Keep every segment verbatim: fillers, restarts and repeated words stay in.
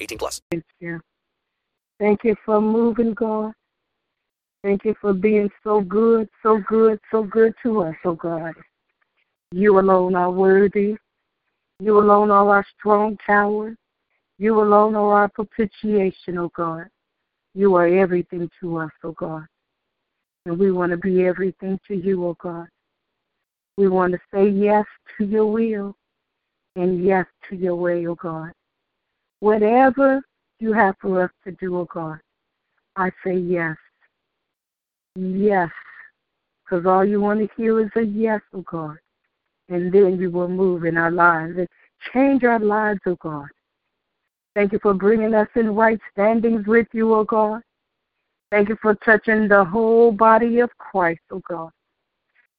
eighteen plus. Thank you. Thank you for moving, God. Thank you for being so good, so good, so good to us, oh God. You alone are worthy. You alone are our strong tower. You alone are our propitiation, oh God. You are everything to us, oh God. And we want to be everything to you, oh God. We want to say yes to your will and yes to your way, oh God. Whatever you have for us to do, oh God, I say yes. Yes. Because all you want to hear is a yes, oh God. And then we will move in our lives and change our lives, oh God. Thank you for bringing us in right standings with you, oh God. Thank you for touching the whole body of Christ, oh God.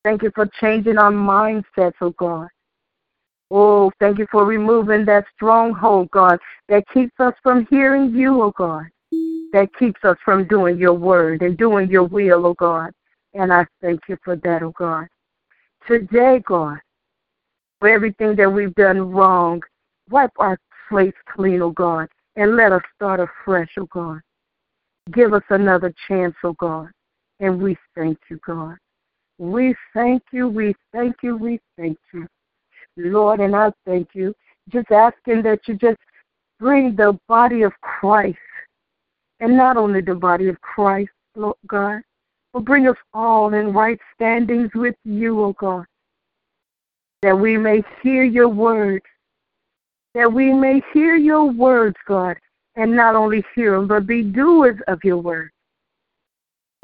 Thank you for changing our mindsets, oh God. Oh, thank you for removing that stronghold, God, that keeps us from hearing you, oh God, that keeps us from doing your word and doing your will, oh God. And I thank you for that, oh God. Today, God, for everything that we've done wrong, wipe our slates clean, oh God, and let us start afresh, oh God. Give us another chance, oh God, and we thank you, God. We thank you, we thank you, we thank you. Lord, and I thank you. Just asking that you just bring the body of Christ, and not only the body of Christ, Lord God, but bring us all in right standings with you, oh God, that we may hear your word, that we may hear your words, God, and not only hear them, but be doers of your word.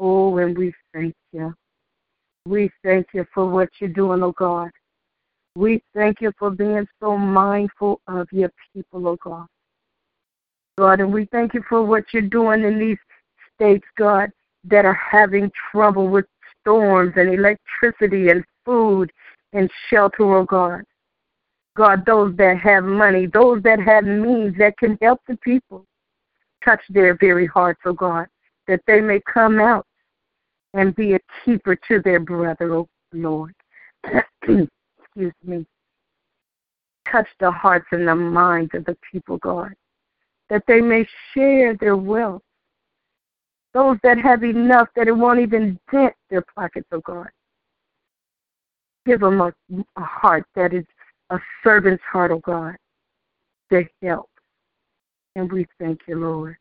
Oh, and we thank you. We thank you for what you're doing, oh God. We thank you for being so mindful of your people, oh God. God, and we thank you for what you're doing in these states, God, that are having trouble with storms and electricity and food and shelter, oh God. God, those that have money, those that have means that can help the people, touch their very hearts, oh God, that they may come out and be a keeper to their brother, oh Lord. Excuse me. Touch the hearts and the minds of the people, God, that they may share their wealth. Those that have enough that it won't even dent their pockets, oh God. Give them a, a heart that is a servant's heart, oh God, to help. And we thank you, Lord,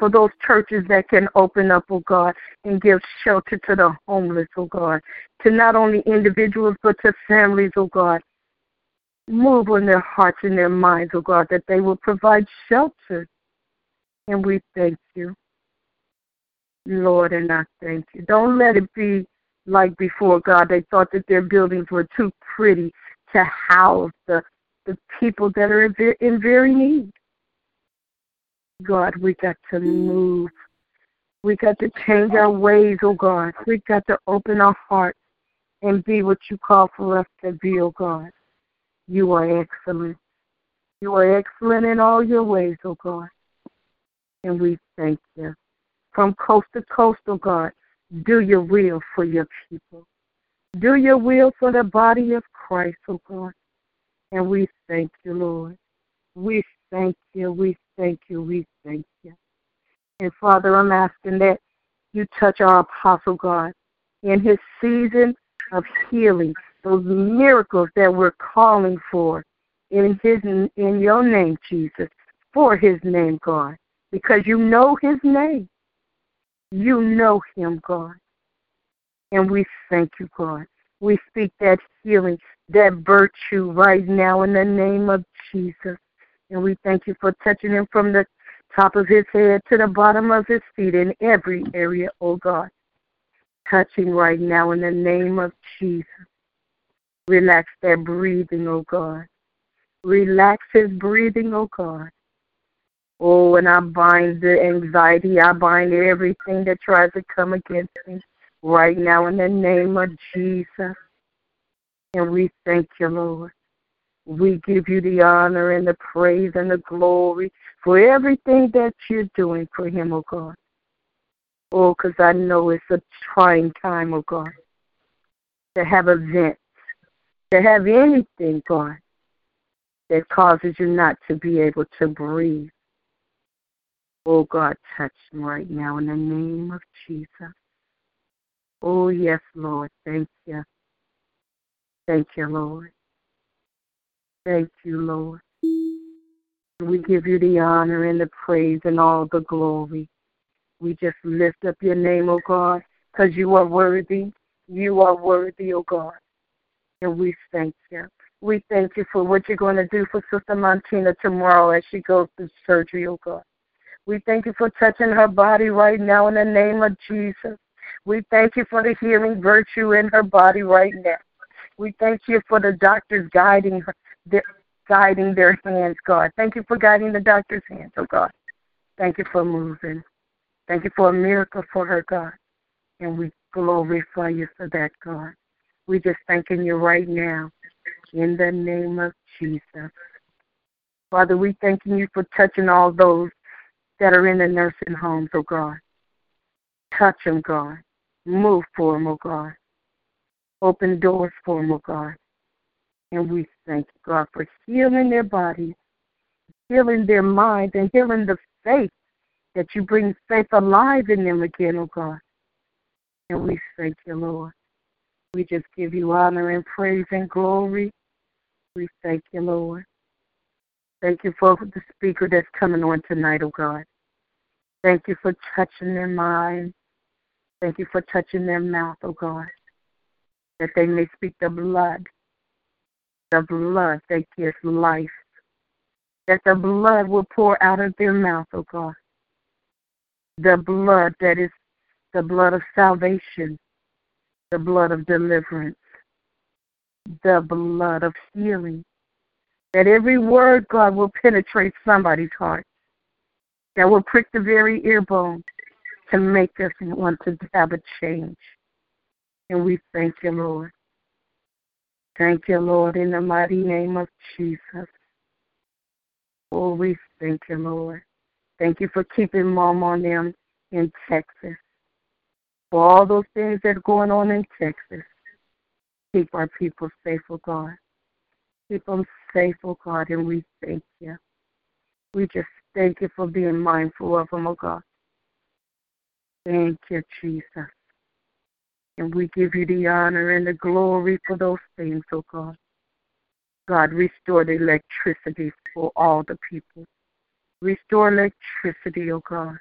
for those churches that can open up, oh God, and give shelter to the homeless, oh God, to not only individuals but to families, oh God. Move on their hearts and their minds, oh God, that they will provide shelter. And we thank you, Lord, and I thank you. Don't let it be like before, God. They thought that their buildings were too pretty to house the, the people that are in, in very need. God, we got to move. We got to change our ways, oh God. We got to open our hearts and be what you call for us to be, oh God. You are excellent. You are excellent in all your ways, oh God. And we thank you. From coast to coast, oh God, do your will for your people. Do your will for the body of Christ, oh God. And we thank you, Lord. We thank you. We thank you. We thank you. And, Father, I'm asking that you touch our apostle, God, in his season of healing, those miracles that we're calling for in his, in your name, Jesus, for his name, God, because you know his name. You know him, God. And we thank you, God. We speak that healing, that virtue right now in the name of Jesus. And we thank you for touching him from the top of his head to the bottom of his feet in every area, oh God. Touching right now in the name of Jesus. Relax that breathing, oh God. Relax his breathing, oh God. Oh, and I bind the anxiety. I bind everything that tries to come against me right now in the name of Jesus. And we thank you, Lord. We give you the honor and the praise and the glory for everything that you're doing for him, oh God. Oh, because I know it's a trying time, oh God, to have events, to have anything, God, that causes you not to be able to breathe. Oh, God, touch him right now in the name of Jesus. Oh, yes, Lord, thank you. Thank you, Lord. Thank you, Lord. We give you the honor and the praise and all the glory. We just lift up your name, oh God, because you are worthy. You are worthy, oh God. And we thank you. We thank you for what you're going to do for Sister Montina tomorrow as she goes through surgery, oh God. We thank you for touching her body right now in the name of Jesus. We thank you for the healing virtue in her body right now. We thank you for the doctors guiding her, their, guiding their hands, God. Thank you for guiding the doctor's hands, oh God. Thank you for moving. Thank you for a miracle for her, God. And we glorify you for that, God. We just thanking you right now in the name of Jesus. Father, we thanking you for touching all those that are in the nursing homes, oh God. Touch them, God. Move for them, oh God. Open doors for them, oh God. And we thank you, God, for healing their bodies, healing their minds, and healing the faith, that you bring faith alive in them again, oh God. And we thank you, Lord. We just give you honor and praise and glory. We thank you, Lord. Thank you for the speaker that's coming on tonight, oh God. Thank you for touching their mind. Thank you for touching their mouth, oh God, that they may speak the blood, the blood that gives life, that the blood will pour out of their mouth, oh God, the blood that is the blood of salvation, the blood of deliverance, the blood of healing, that every word, God, will penetrate somebody's heart, that will prick the very ear bone to make us want to have a change. And we thank you, Lord. Thank you, Lord, in the mighty name of Jesus. Oh, we thank you, Lord. Thank you for keeping Mom on them in Texas. For all those things that are going on in Texas, keep our people safe, oh God. Keep them safe, oh God, and we thank you. We just thank you for being mindful of them, oh God. Thank you, Jesus. And we give you the honor and the glory for those things, oh God. God, restore the electricity for all the people. Restore electricity, oh God,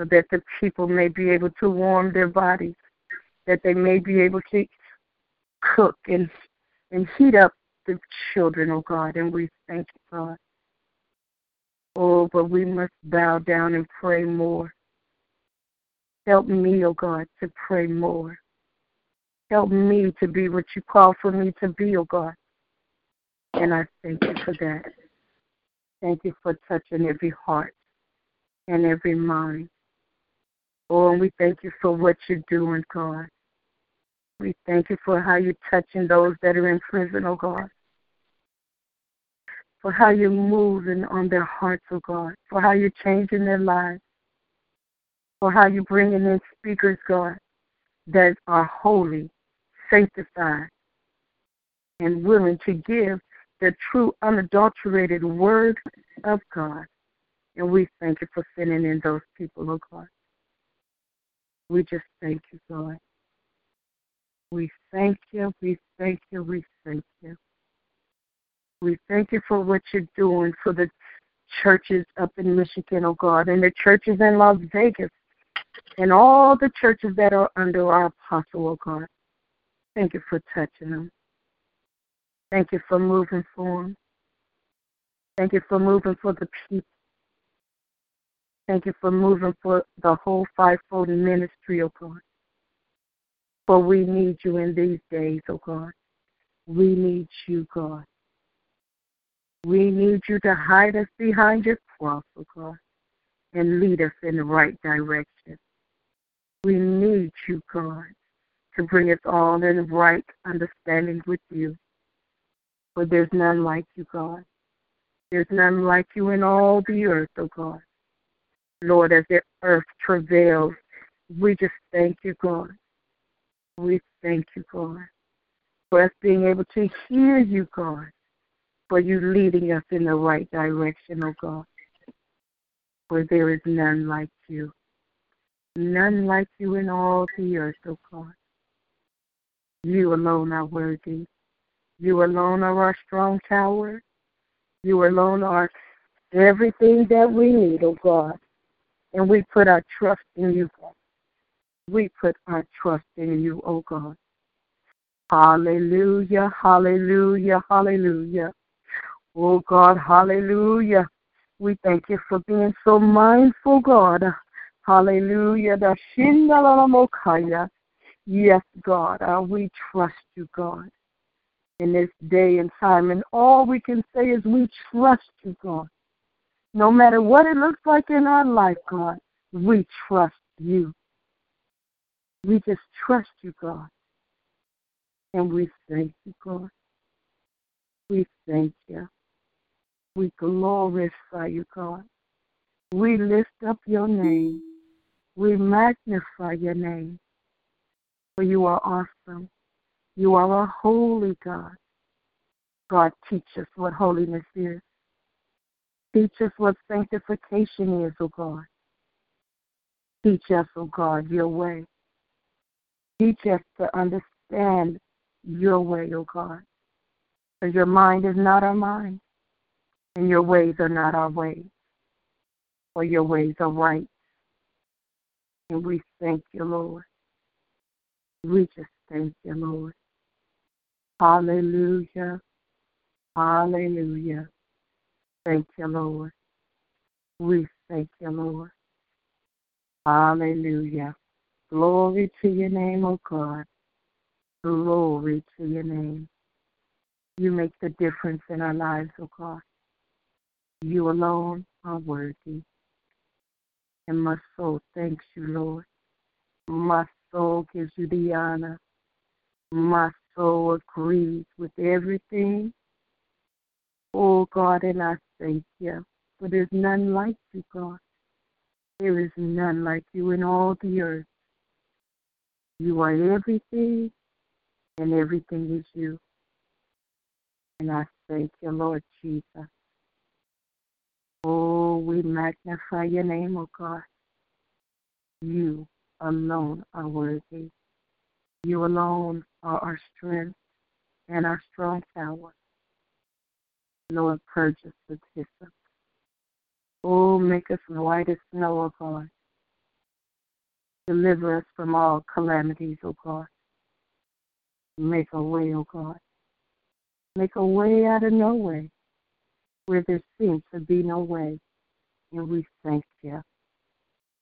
so that the people may be able to warm their bodies, that they may be able to cook and and heat up the children, oh God, and we thank you, God. Oh, but we must bow down and pray more. Help me, oh God, to pray more. Help me to be what you call for me to be, oh God. And I thank you for that. Thank you for touching every heart and every mind. Oh, and we thank you for what you're doing, God. We thank you for how you're touching those that are in prison, oh God. For how you're moving on their hearts, oh God. For how you're changing their lives. For how you're bringing in speakers, God, that are holy, sanctified, and willing to give the true, unadulterated word of God. And we thank you for sending in those people, oh God. We just thank you, God. We thank you, we thank you, we thank you. We thank you for what you're doing for the churches up in Michigan, oh God, and the churches in Las Vegas, and all the churches that are under our apostle, oh God. Thank you for touching them. Thank you for moving for them. Thank you for moving for the people. Thank you for moving for the whole fivefold ministry, oh God. For we need you in these days, oh God. We need you, God. We need you to hide us behind your cross, O God, and lead us in the right direction. We need you, God, to bring us all in right understanding with you. For there's none like you, God. There's none like you in all the earth, O God. Lord, as the earth travails, we just thank you, God. We thank you, God, for us being able to hear you, God, for you leading us in the right direction, O God. For there is none like you. None like you in all the earth, O God. You alone are worthy. You alone are our strong tower. You alone are everything that we need, O God. And we put our trust in you, God. We put our trust in you, O God. Hallelujah, hallelujah, hallelujah. Oh, God, hallelujah. We thank you for being so mindful, God. Hallelujah. Yes, God, we trust you, God, in this day and time. And all we can say is we trust you, God. No matter what it looks like in our life, God, we trust you. We just trust you, God. And we thank you, God. We thank you. We glorify you, God. We lift up your name. We magnify your name. For you are awesome. You are a holy God. God, teach us what holiness is. Teach us what sanctification is, O God. Teach us, O God, your way. Teach us to understand your way, O God. Because your mind is not our mind, and your ways are not our ways, for your ways are right. And we thank you, Lord. We just thank you, Lord. Hallelujah. Hallelujah. Thank you, Lord. We thank you, Lord. Hallelujah. Glory to your name, O God. Glory to your name. You make the difference in our lives, O God. You alone are worthy. And my soul thanks you, Lord. My soul gives you the honor. My soul agrees with everything. Oh, God, and I thank you. For there's none like you, God. There is none like you in all the earth. You are everything, and everything is you. And I thank you, Lord Jesus. Oh, we magnify your name, O God. You alone are worthy. You alone are our strength and our strong tower. Lord, purge us with hyssop. Oh, make us white as snow, O God. Deliver us from all calamities, O God. Make a way, O God. Make a way out of no way, where there seems to be no way. And we thank you.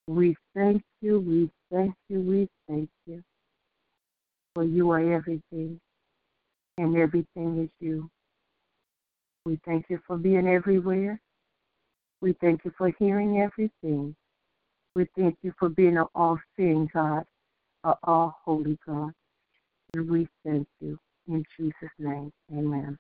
We thank you, we thank you, we thank you. For you are everything, and everything is you. We thank you for being everywhere. We thank you for hearing everything. We thank you for being an all-seeing God, an all-holy God. And we thank you in Jesus' name. Amen.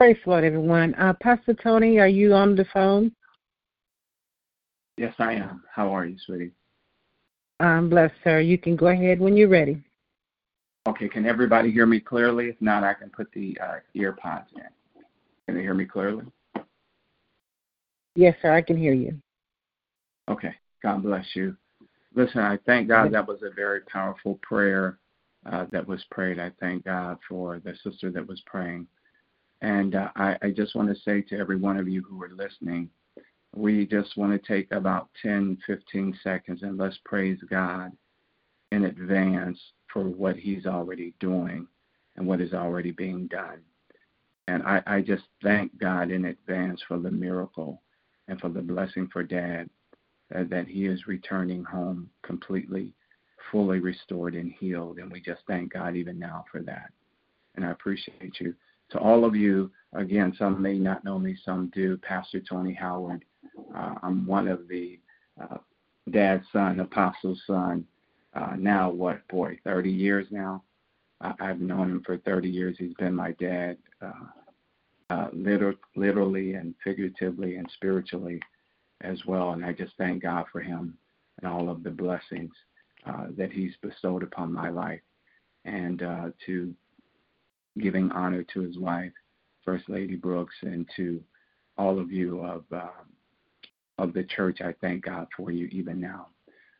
Praise the Lord, everyone. Uh, Pastor Tony, are you on the phone? Yes, I am. How are you, sweetie? I'm blessed, sir. You can go ahead when you're ready. Okay, can everybody hear me clearly? If not, I can put the uh, ear pods in. Can they hear me clearly? Yes, sir, I can hear you. Okay, God bless you. Listen, I thank God that was a very powerful prayer uh, that was prayed. I thank God for the sister that was praying. And uh, I, I just want to say to every one of you who are listening, we just want to take about ten, fifteen seconds and let's praise God in advance for what he's already doing and what is already being done. And I, I just thank God in advance for the miracle and for the blessing for Dad, uh, that he is returning home completely, fully restored and healed. And we just thank God even now for that. And I appreciate you. To all of you, again, some may not know me, some do. Pastor Tony Howard. Uh, I'm one of the uh, Dad's son, Apostle's son. Uh, now what, boy, thirty years now? I've known him for thirty years. He's been my dad, uh, uh, liter- literally and figuratively and spiritually as well. And I just thank God for him and all of the blessings uh, that he's bestowed upon my life. And uh, to giving honor to his wife, First Lady Brooks, and to all of you of uh, of the church, I thank God for you even now.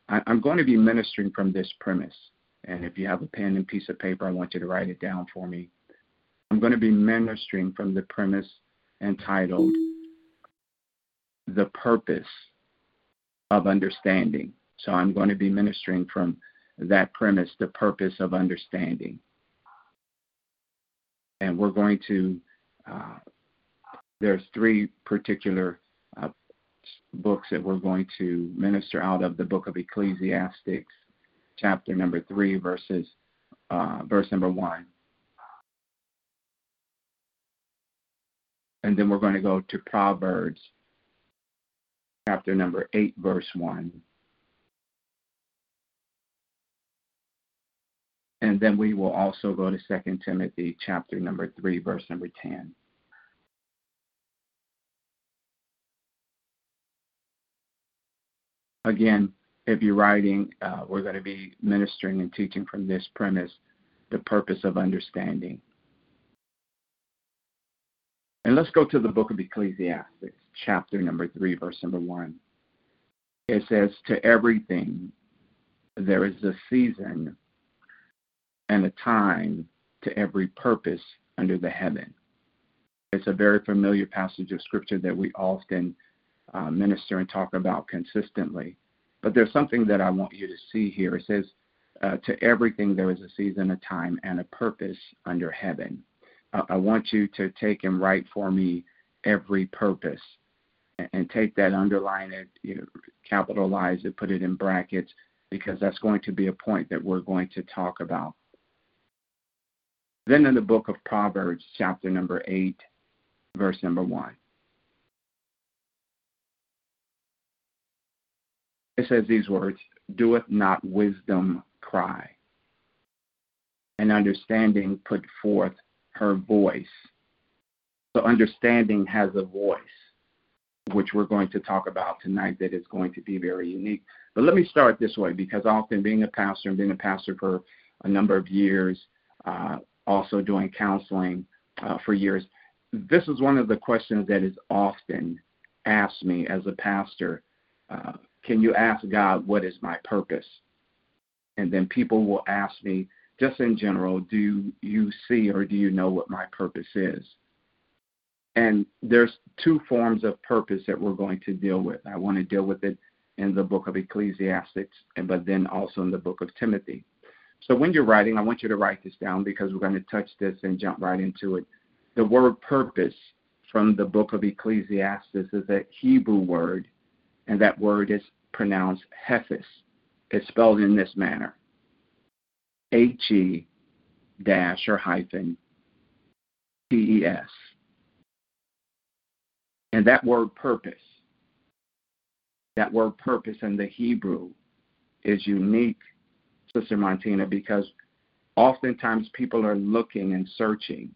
I- I'm going to be ministering from this premise. And if you have a pen and piece of paper, I want you to write it down for me. I'm going to be ministering from the premise entitled, The Purpose of Understanding. So I'm going to be ministering from that premise, The Purpose of Understanding. And we're going to, uh, there's three particular uh, books that we're going to minister out of, the book of Ecclesiastes, chapter number three, verses, uh, verse number one. And then we're going to go to Proverbs, chapter number eight, verse one. And then we will also go to Second Timothy, chapter number three, verse number ten. Again, if you're writing, uh, we're going to be ministering and teaching from this premise, the purpose of understanding. And let's go to the book of Ecclesiastes, chapter number three, verse number one. It says, to everything there is a season and a time to every purpose under the heaven. It's a very familiar passage of scripture that we often uh, minister and talk about consistently. But there's something that I want you to see here. It says, uh, to everything there is a season, a time, and a purpose under heaven. Uh, I want you to take and write for me every purpose. And, and take that, underline it, you know, capitalize it, put it in brackets, because that's going to be a point that we're going to talk about. Then in the book of Proverbs, chapter number eight, verse number one. It says these words, doeth not wisdom cry, and understanding put forth her voice. So understanding has a voice, which we're going to talk about tonight, that is going to be very unique. But let me start this way, because often being a pastor and being a pastor for a number of years, uh, also doing counseling uh, for years, this is one of the questions that is often asked me as a pastor. Uh, Can you ask God, what is my purpose? And then people will ask me, just in general, do you see or do you know what my purpose is? And there's two forms of purpose that we're going to deal with. I want to deal with it in the book of Ecclesiastes, but then also in the book of Timothy. So when you're writing, I want you to write this down, because we're going to touch this and jump right into it. The word purpose from the book of Ecclesiastes is a Hebrew word, and that word is pronounced hephes. It's spelled in this manner, H-E dash or hyphen P E S. And that word purpose, that word purpose in the Hebrew is unique, Sister Montina, because oftentimes people are looking and searching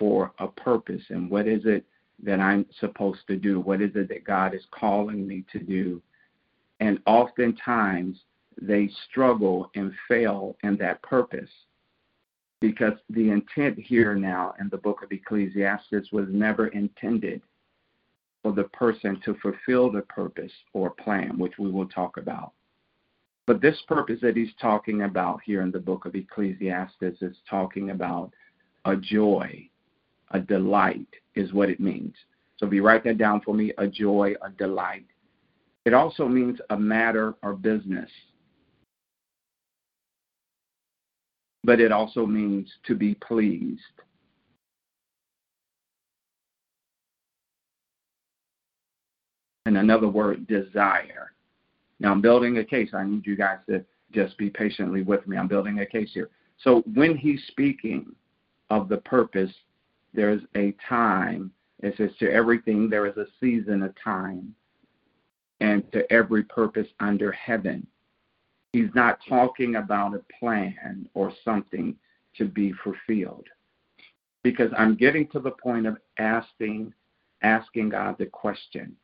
for a purpose, and what is it that I'm supposed to do? What is it that God is calling me to do? And oftentimes they struggle and fail in that purpose, because the intent here now in the book of Ecclesiastes was never intended for the person to fulfill the purpose or plan, which we will talk about. But this purpose that he's talking about here in the book of Ecclesiastes is talking about a joy, a delight is what it means. So be write that down for me, a joy, a delight. It also means a matter or business. But it also means to be pleased. And another word, desire. Now, I'm building a case. I need you guys to just be patiently with me. I'm building a case here. So when he's speaking of the purpose, there's a time. It says to everything there is a season, a time, and to every purpose under heaven. He's not talking about a plan or something to be fulfilled. Because I'm getting to the point of asking, asking God the question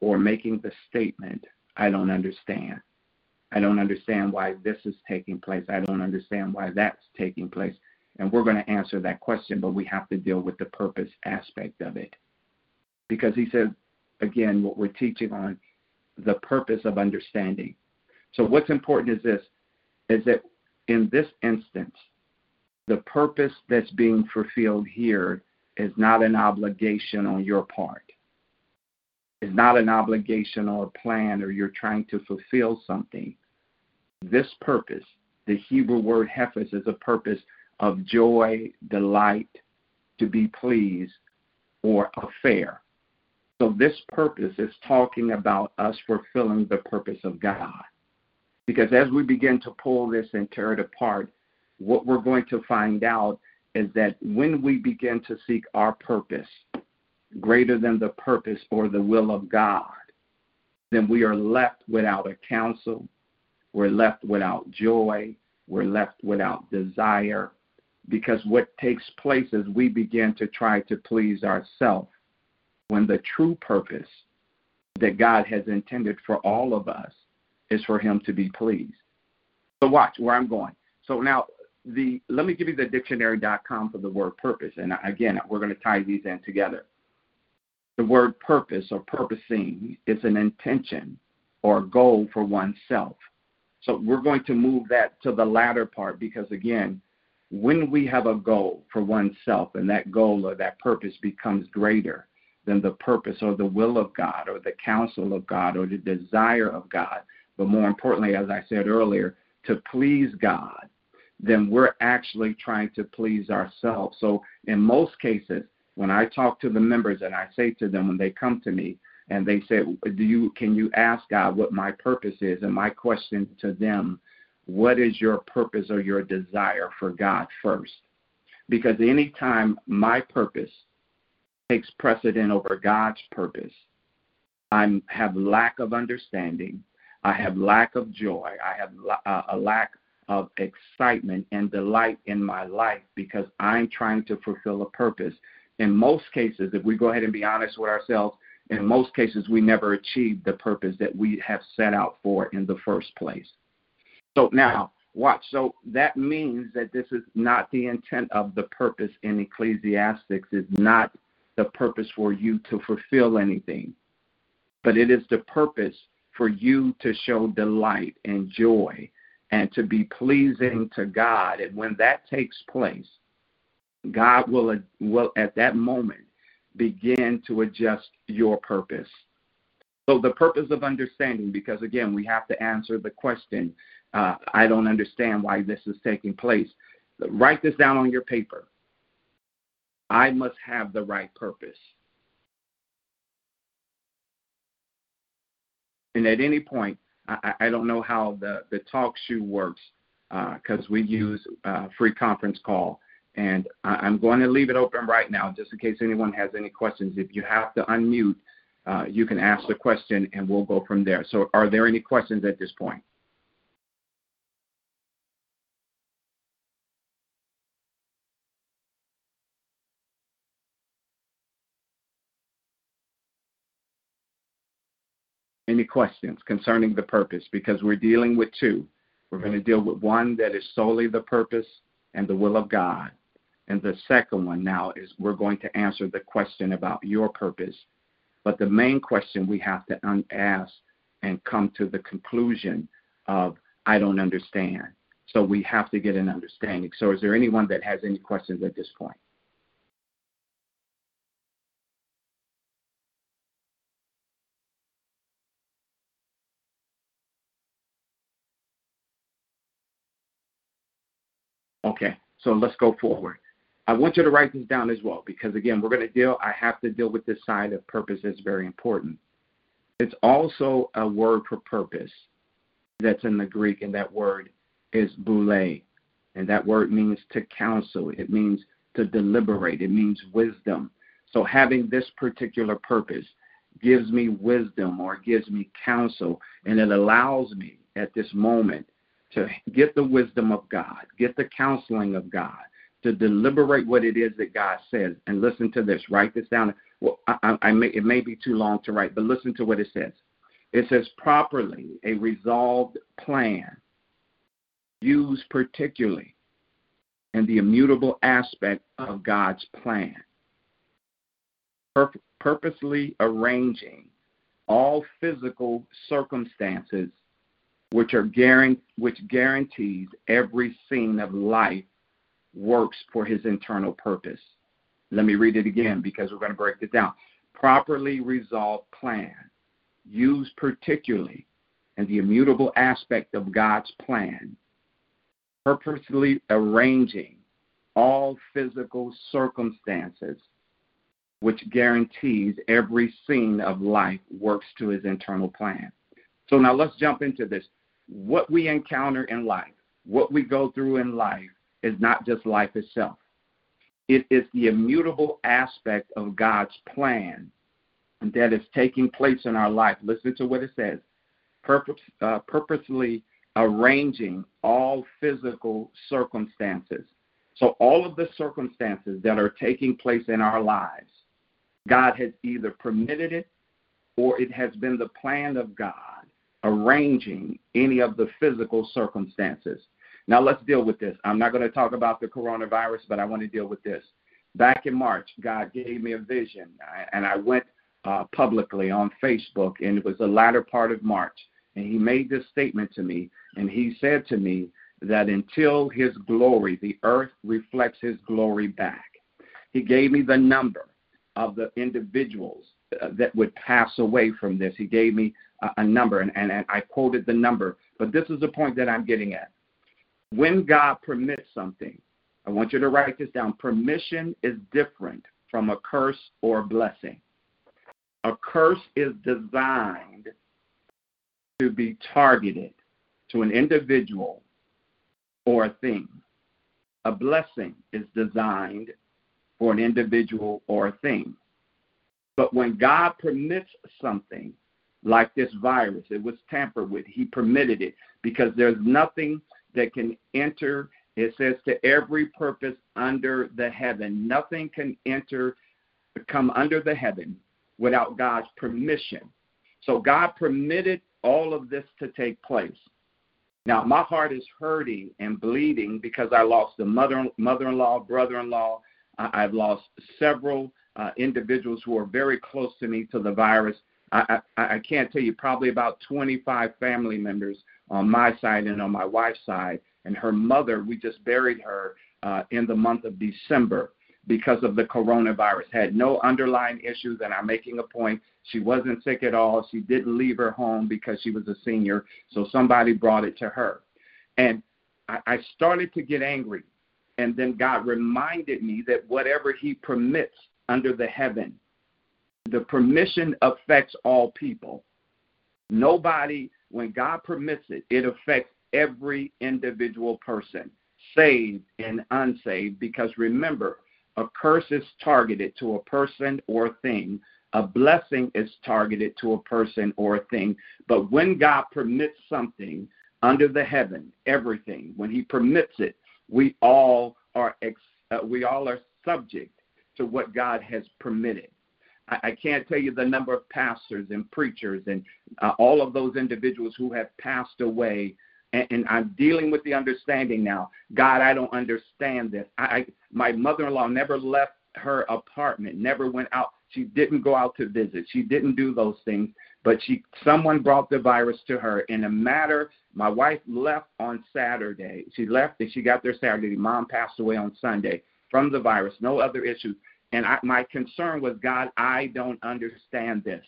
or making the statement, I don't understand. I don't understand why this is taking place. I don't understand why that's taking place. And we're going to answer that question, but we have to deal with the purpose aspect of it. Because he says, again, what we're teaching on, the purpose of understanding. So what's important is this, is that in this instance, the purpose that's being fulfilled here is not an obligation on your part. It's not an obligation or a plan or you're trying to fulfill something. This purpose, the Hebrew word hephes, is a purpose of joy, delight, to be pleased, or affair. So this purpose is talking about us fulfilling the purpose of God. Because as we begin to pull this and tear it apart, what we're going to find out is that when we begin to seek our purpose, greater than the purpose or the will of God, then we are left without a counsel, we're left without joy, we're left without desire, because what takes place is we begin to try to please ourselves when the true purpose that God has intended for all of us is for him to be pleased. So watch where I'm going. So now, the let me give you the dictionary dot com for the word purpose. And again, we're going to tie these in together. The word purpose or purposing is an intention or goal for oneself. So we're going to move that to the latter part because, again, when we have a goal for oneself and that goal or that purpose becomes greater than the purpose or the will of God or the counsel of God or the desire of God, but more importantly, as I said earlier, to please God, then we're actually trying to please ourselves. So in most cases, when I talk to the members and I say to them when they come to me and they say, "Do you can you ask God what my purpose is?" And my question to them, what is your purpose or your desire for God first? Because any time my purpose takes precedent over God's purpose, I have lack of understanding, I have lack of joy, I have a lack of excitement and delight in my life because I'm trying to fulfill a purpose. In most cases, if we go ahead and be honest with ourselves, in most cases, we never achieve the purpose that we have set out for in the first place. So now, watch. So that means that this is not the intent of the purpose in Ecclesiastes. It's not the purpose for you to fulfill anything, but it is the purpose for you to show delight and joy and to be pleasing to God. And when that takes place, God will, will at that moment begin to adjust your purpose. So the purpose of understanding, because again, we have to answer the question, uh, I don't understand why this is taking place. Write this down on your paper. I must have the right purpose. And at any point, I, I don't know how the, the talk shoe works because uh, we use uh, free conference call. And I'm going to leave it open right now just in case anyone has any questions. If you have to unmute, uh, you can ask the question and we'll go from there. So are there any questions at this point? Any questions concerning the purpose? Because we're dealing with two. We're going to deal with one that is solely the purpose and the will of God. And the second one now is we're going to answer the question about your purpose. But the main question we have to ask and come to the conclusion of, I don't understand. So we have to get an understanding. So is there anyone that has any questions at this point? Okay, so let's go forward. I want you to write this down as well, because again, we're going to deal, I have to deal with this side of purpose that's very important. It's also a word for purpose that's in the Greek, and that word is boule. And that word means to counsel. It means to deliberate. It means wisdom. So having this particular purpose gives me wisdom, or gives me counsel, and it allows me at this moment to get the wisdom of God, get the counseling of God, to deliberate what it is that God says. And listen to this. Write this down. Well, I, I may, it may be too long to write, but listen to what it says. It says, properly, a resolved plan, used particularly in the immutable aspect of God's plan. Purp- purposely arranging all physical circumstances which are guarant- which guarantees every scene of life works for his internal purpose. Let me read it again, because we're going to break this down. Properly resolved plan, used particularly in the immutable aspect of God's plan, purposely arranging all physical circumstances which guarantees every scene of life works to his internal plan. So now let's jump into this. What we encounter in life, what we go through in life, is not just life itself. It is the immutable aspect of God's plan that is taking place in our life. Listen to what it says. Purpose, uh, purposely arranging all physical circumstances. So all of the circumstances that are taking place in our lives, God has either permitted it, or it has been the plan of God arranging any of the physical circumstances. Now let's deal with this. I'm not going to talk about the coronavirus, but I want to deal with this. Back in March, God gave me a vision, and I went uh, publicly on Facebook, and it was the latter part of March. And he made this statement to me, and he said to me that until his glory, the earth reflects his glory back. He gave me the number of the individuals that would pass away from this. He gave me a, a number, and, and, and I quoted the number. But this is the point that I'm getting at. When God permits something, I want you to write this down. Permission is different from a curse or a blessing. A curse is designed to be targeted to an individual or a thing. A blessing is designed for an individual or a thing. But when God permits something like this virus, it was tampered with. He permitted it because there's nothing that can enter, it says, to every purpose under the heaven. Nothing can enter, come under the heaven without God's permission. So God permitted all of this to take place. Now, my heart is hurting and bleeding because I lost a mother, mother-in-law, brother-in-law. I've lost several uh, individuals who are very close to me to the virus. I, I, I can't tell you, probably about twenty-five family members on my side and on my wife's side. And her mother, we just buried her uh, in the month of December because of the coronavirus. Had no underlying issues, and I'm making a point. She wasn't sick at all. She didn't leave her home because she was a senior, so somebody brought it to her. And I, I started to get angry, and then God reminded me that whatever he permits under the heaven, the permission affects all people. Nobody, when God permits it, it affects every individual person, saved and unsaved, because remember, a curse is targeted to a person or a thing. A blessing is targeted to a person or a thing. But when God permits something under the heaven, everything, when he permits it, we all are ex- uh, we all are subject to what God has permitted. I, I can't tell you the number of pastors and preachers and uh, all of those individuals who have passed away. And I'm dealing with the understanding now. God, I don't understand this. I, I, my mother-in-law never left her apartment, never went out. She didn't go out to visit. She didn't do those things. But she, someone brought the virus to her. In a matter, my wife left on Saturday. She left and she got there Saturday. Mom passed away on Sunday from the virus, no other issues. And I, my concern was, God, I don't understand this.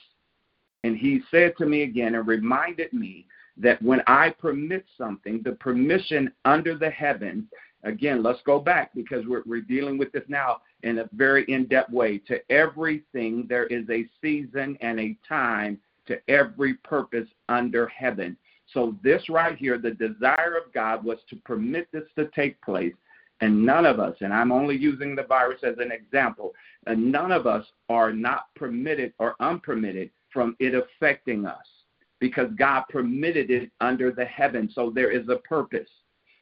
And he said to me again and reminded me that when I permit something, the permission under the heaven Again, let's go back because we're, we're dealing with this now in a very in-depth way. To everything, there is a season and a time to every purpose under heaven. So this right here, the desire of God was to permit this to take place. And none of us, and I'm only using the virus as an example, and none of us are not permitted or unpermitted from it affecting us because God permitted it under the heaven. So there is a purpose.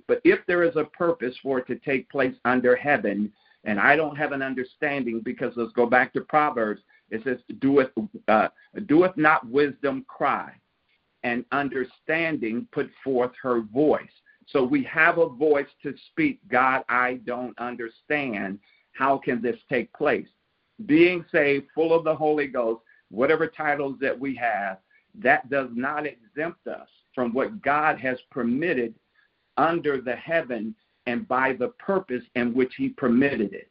But if there is a purpose for it to take place under heaven, and I don't have an understanding because let's go back to Proverbs. It says, doeth, uh, doeth not wisdom cry, and understanding put forth her voice. So we have a voice to speak, God, I don't understand. How can this take place? Being saved, full of the Holy Ghost, whatever titles that we have, that does not exempt us from what God has permitted under the heaven and by the purpose in which he permitted it.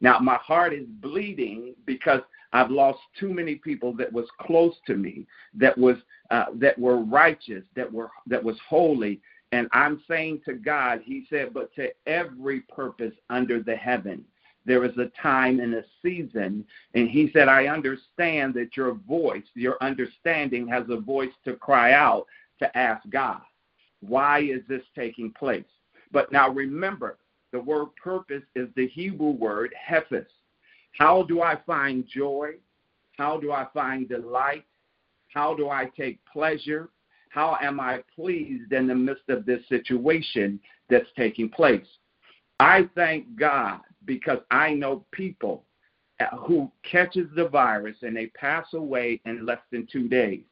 Now, my heart is bleeding because I've lost too many people that was close to me, that was uh, that were righteous, that were that was holy. And I'm saying to God, he said, but to every purpose under the heaven, there is a time and a season. And he said, I understand that your voice, your understanding has a voice to cry out, to ask God, why is this taking place? But now remember, the word purpose is the Hebrew word hephes. How do I find joy? How do I find delight? How do I take pleasure? How am I pleased in the midst of this situation that's taking place? I thank God because I know people who catches the virus and they pass away in less than two days.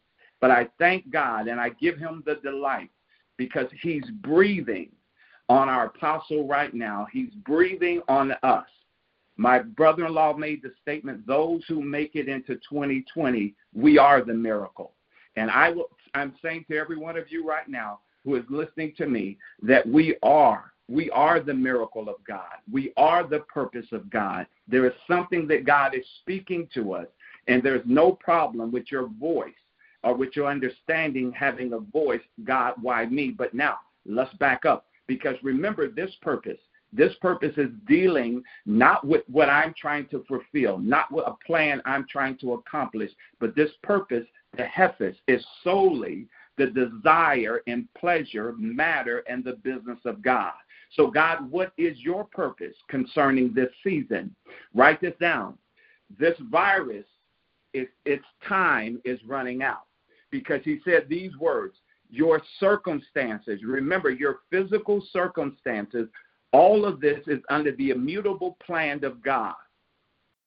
But I thank God and I give him the delight because he's breathing on our apostle right now. He's breathing on us. My brother-in-law made the statement, those who make it into twenty twenty, we are the miracle. And I will, I'm saying to every one of you right now who is listening to me that we are, we are the miracle of God. We are the purpose of God. There is something that God is speaking to us, and there's no problem with your voice or with your understanding having a voice, God, why me? But now let's back up because remember this purpose. This purpose is dealing not with what I'm trying to fulfill, not with a plan I'm trying to accomplish, but this purpose, the hephes, is solely the desire and pleasure, matter, and the business of God. So, God, what is your purpose concerning this season? Write this down. This virus, it, its time is running out because he said these words, your circumstances, remember your physical circumstances, all of this is under the immutable plan of God.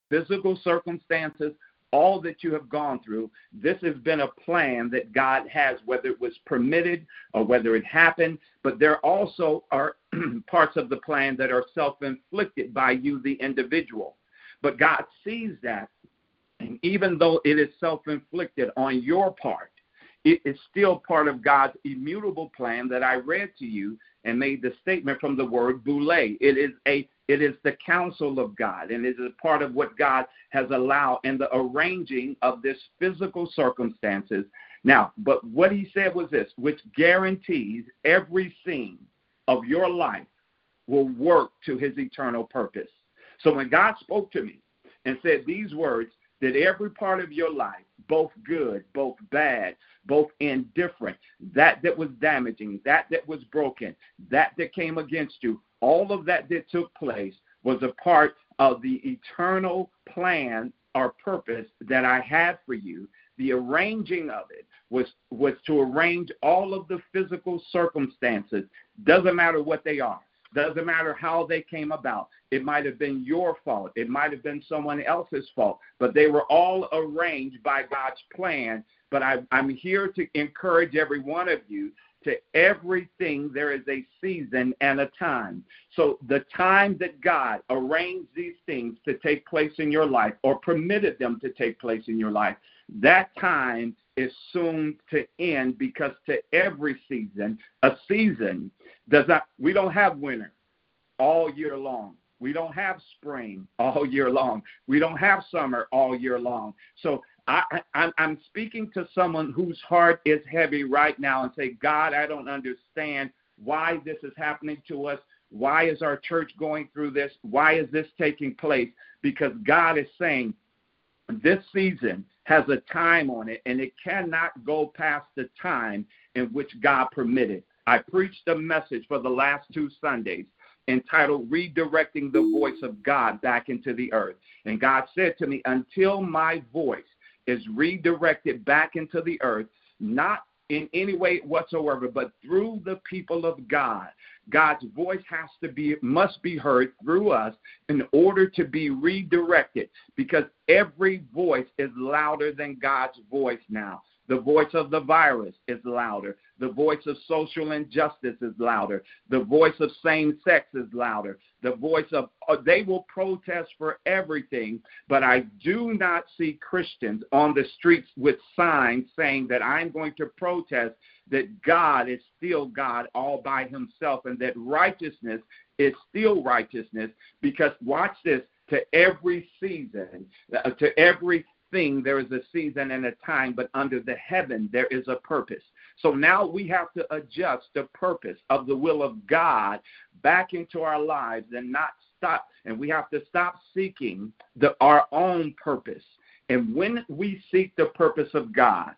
Physical circumstances, all that you have gone through, this has been a plan that God has, whether it was permitted or whether it happened. But there also are parts of the plan that are self-inflicted by you, the individual. But God sees that, and even though it is self-inflicted on your part, it is still part of God's immutable plan that I read to you and made the statement from the word boule. It is a it is the counsel of God, and it is part of what God has allowed in the arranging of this physical circumstances. Now, but what he said was this, which guarantees every scene of your life will work to his eternal purpose. So when God spoke to me and said these words, that every part of your life, both good, both bad, both indifferent, that that was damaging, that that was broken, that that came against you, all of that that took place was a part of the eternal plan or purpose that I had for you. The arranging of it was, was to arrange all of the physical circumstances, doesn't matter what they are. Doesn't matter how they came about. It might have been your fault. It might have been someone else's fault. But they were all arranged by God's plan. But I, I'm here to encourage every one of you to everything there is a season and a time. So the time that God arranged these things to take place in your life or permitted them to take place in your life, that time is soon to end because to every season, a season does not, we don't have winter all year long. We don't have spring all year long. We don't have summer all year long. So I, I, I'm speaking to someone whose heart is heavy right now and say, God, I don't understand why this is happening to us. Why is our church going through this? Why is this taking place? Because God is saying this season has a time on it, and it cannot go past the time in which God permitted. I preached a message for the last two Sundays entitled Redirecting the Voice of God Back into the Earth. And God said to me, until my voice is redirected back into the earth, not in any way whatsoever, but through the people of God. God's voice has to be, must be heard through us in order to be redirected, because every voice is louder than God's voice now. The voice of the virus is louder. The voice of social injustice is louder. The voice of same sex is louder. The voice of, uh, they will protest for everything, but I do not see Christians on the streets with signs saying that I'm going to protest, that God is still God all by himself, and that righteousness is still righteousness, because watch this, to every season, uh, to every thing, there is a season and a time, but under the heaven there is a purpose. So now we have to adjust the purpose of the will of God back into our lives, and not stop, and we have to stop seeking the our own purpose. And when we seek the purpose of God,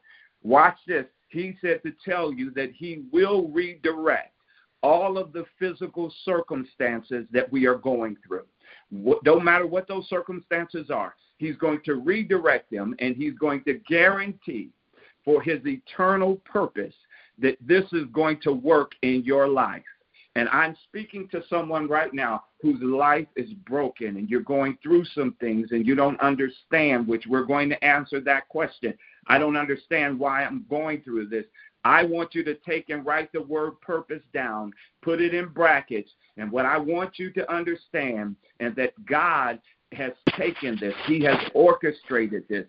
watch this, he said to tell you that he will redirect all of the physical circumstances that we are going through. No matter what those circumstances are, he's going to redirect them, and he's going to guarantee for his eternal purpose that this is going to work in your life. And I'm speaking to someone right now whose life is broken, and you're going through some things and you don't understand, which we're going to answer that question. I don't understand why I'm going through this. I want you to take and write the word purpose down, put it in brackets, and what I want you to understand is that God has taken this. He has orchestrated this.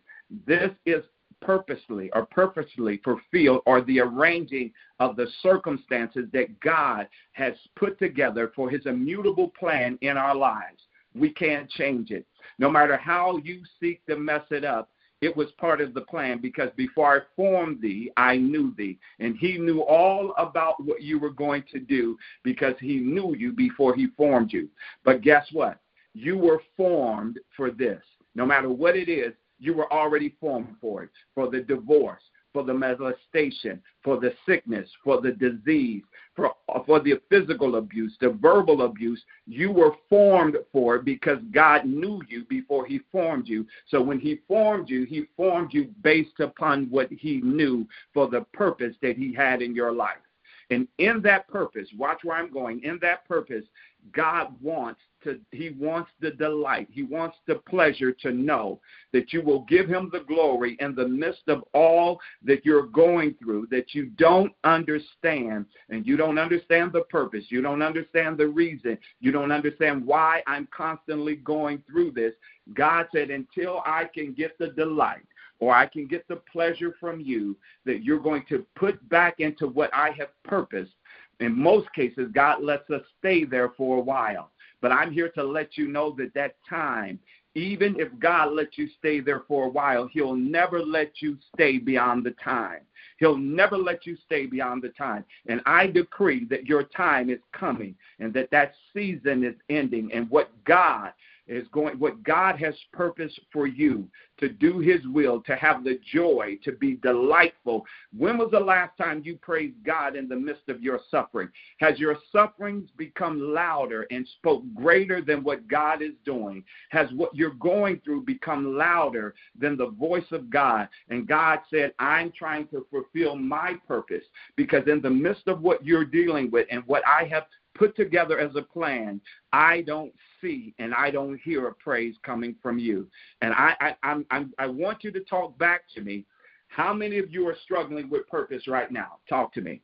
This is purposely or purposely fulfilled, or the arranging of the circumstances that God has put together for his immutable plan in our lives. We can't change it. No matter how you seek to mess it up, it was part of the plan, because before I formed thee, I knew thee. And he knew all about what you were going to do, because he knew you before he formed you. But guess what? You were formed for this. No matter what it is, you were already formed for it, for the divorce, for the molestation, for the sickness, for the disease, for, for the physical abuse, the verbal abuse. You were formed for it, because God knew you before he formed you. So when he formed you, he formed you based upon what he knew for the purpose that he had in your life. And in that purpose, watch where I'm going, in that purpose, God wants to, he wants the delight, he wants the pleasure to know that you will give him the glory in the midst of all that you're going through, that you don't understand, and you don't understand the purpose, you don't understand the reason, you don't understand why I'm constantly going through this. God said, until I can get the delight, or I can get the pleasure from you, that you're going to put back into what I have purposed. In most cases, God lets us stay there for a while. But I'm here to let you know that that time, even if God lets you stay there for a while, he'll never let you stay beyond the time. He'll never let you stay beyond the time. And I decree that your time is coming, and that that season is ending, and what God is going, what God has purposed for you, to do his will, to have the joy, to be delightful. When was the last time you praised God in the midst of your suffering? Has your sufferings become louder and spoke greater than what God is doing? Has what you're going through become louder than the voice of God? And God said, I'm trying to fulfill my purpose, because in the midst of what you're dealing with and what I have put together as a plan, I don't see and I don't hear a praise coming from you. And I, I, I'm, I'm, I want you to talk back to me. How many of you are struggling with purpose right now? Talk to me.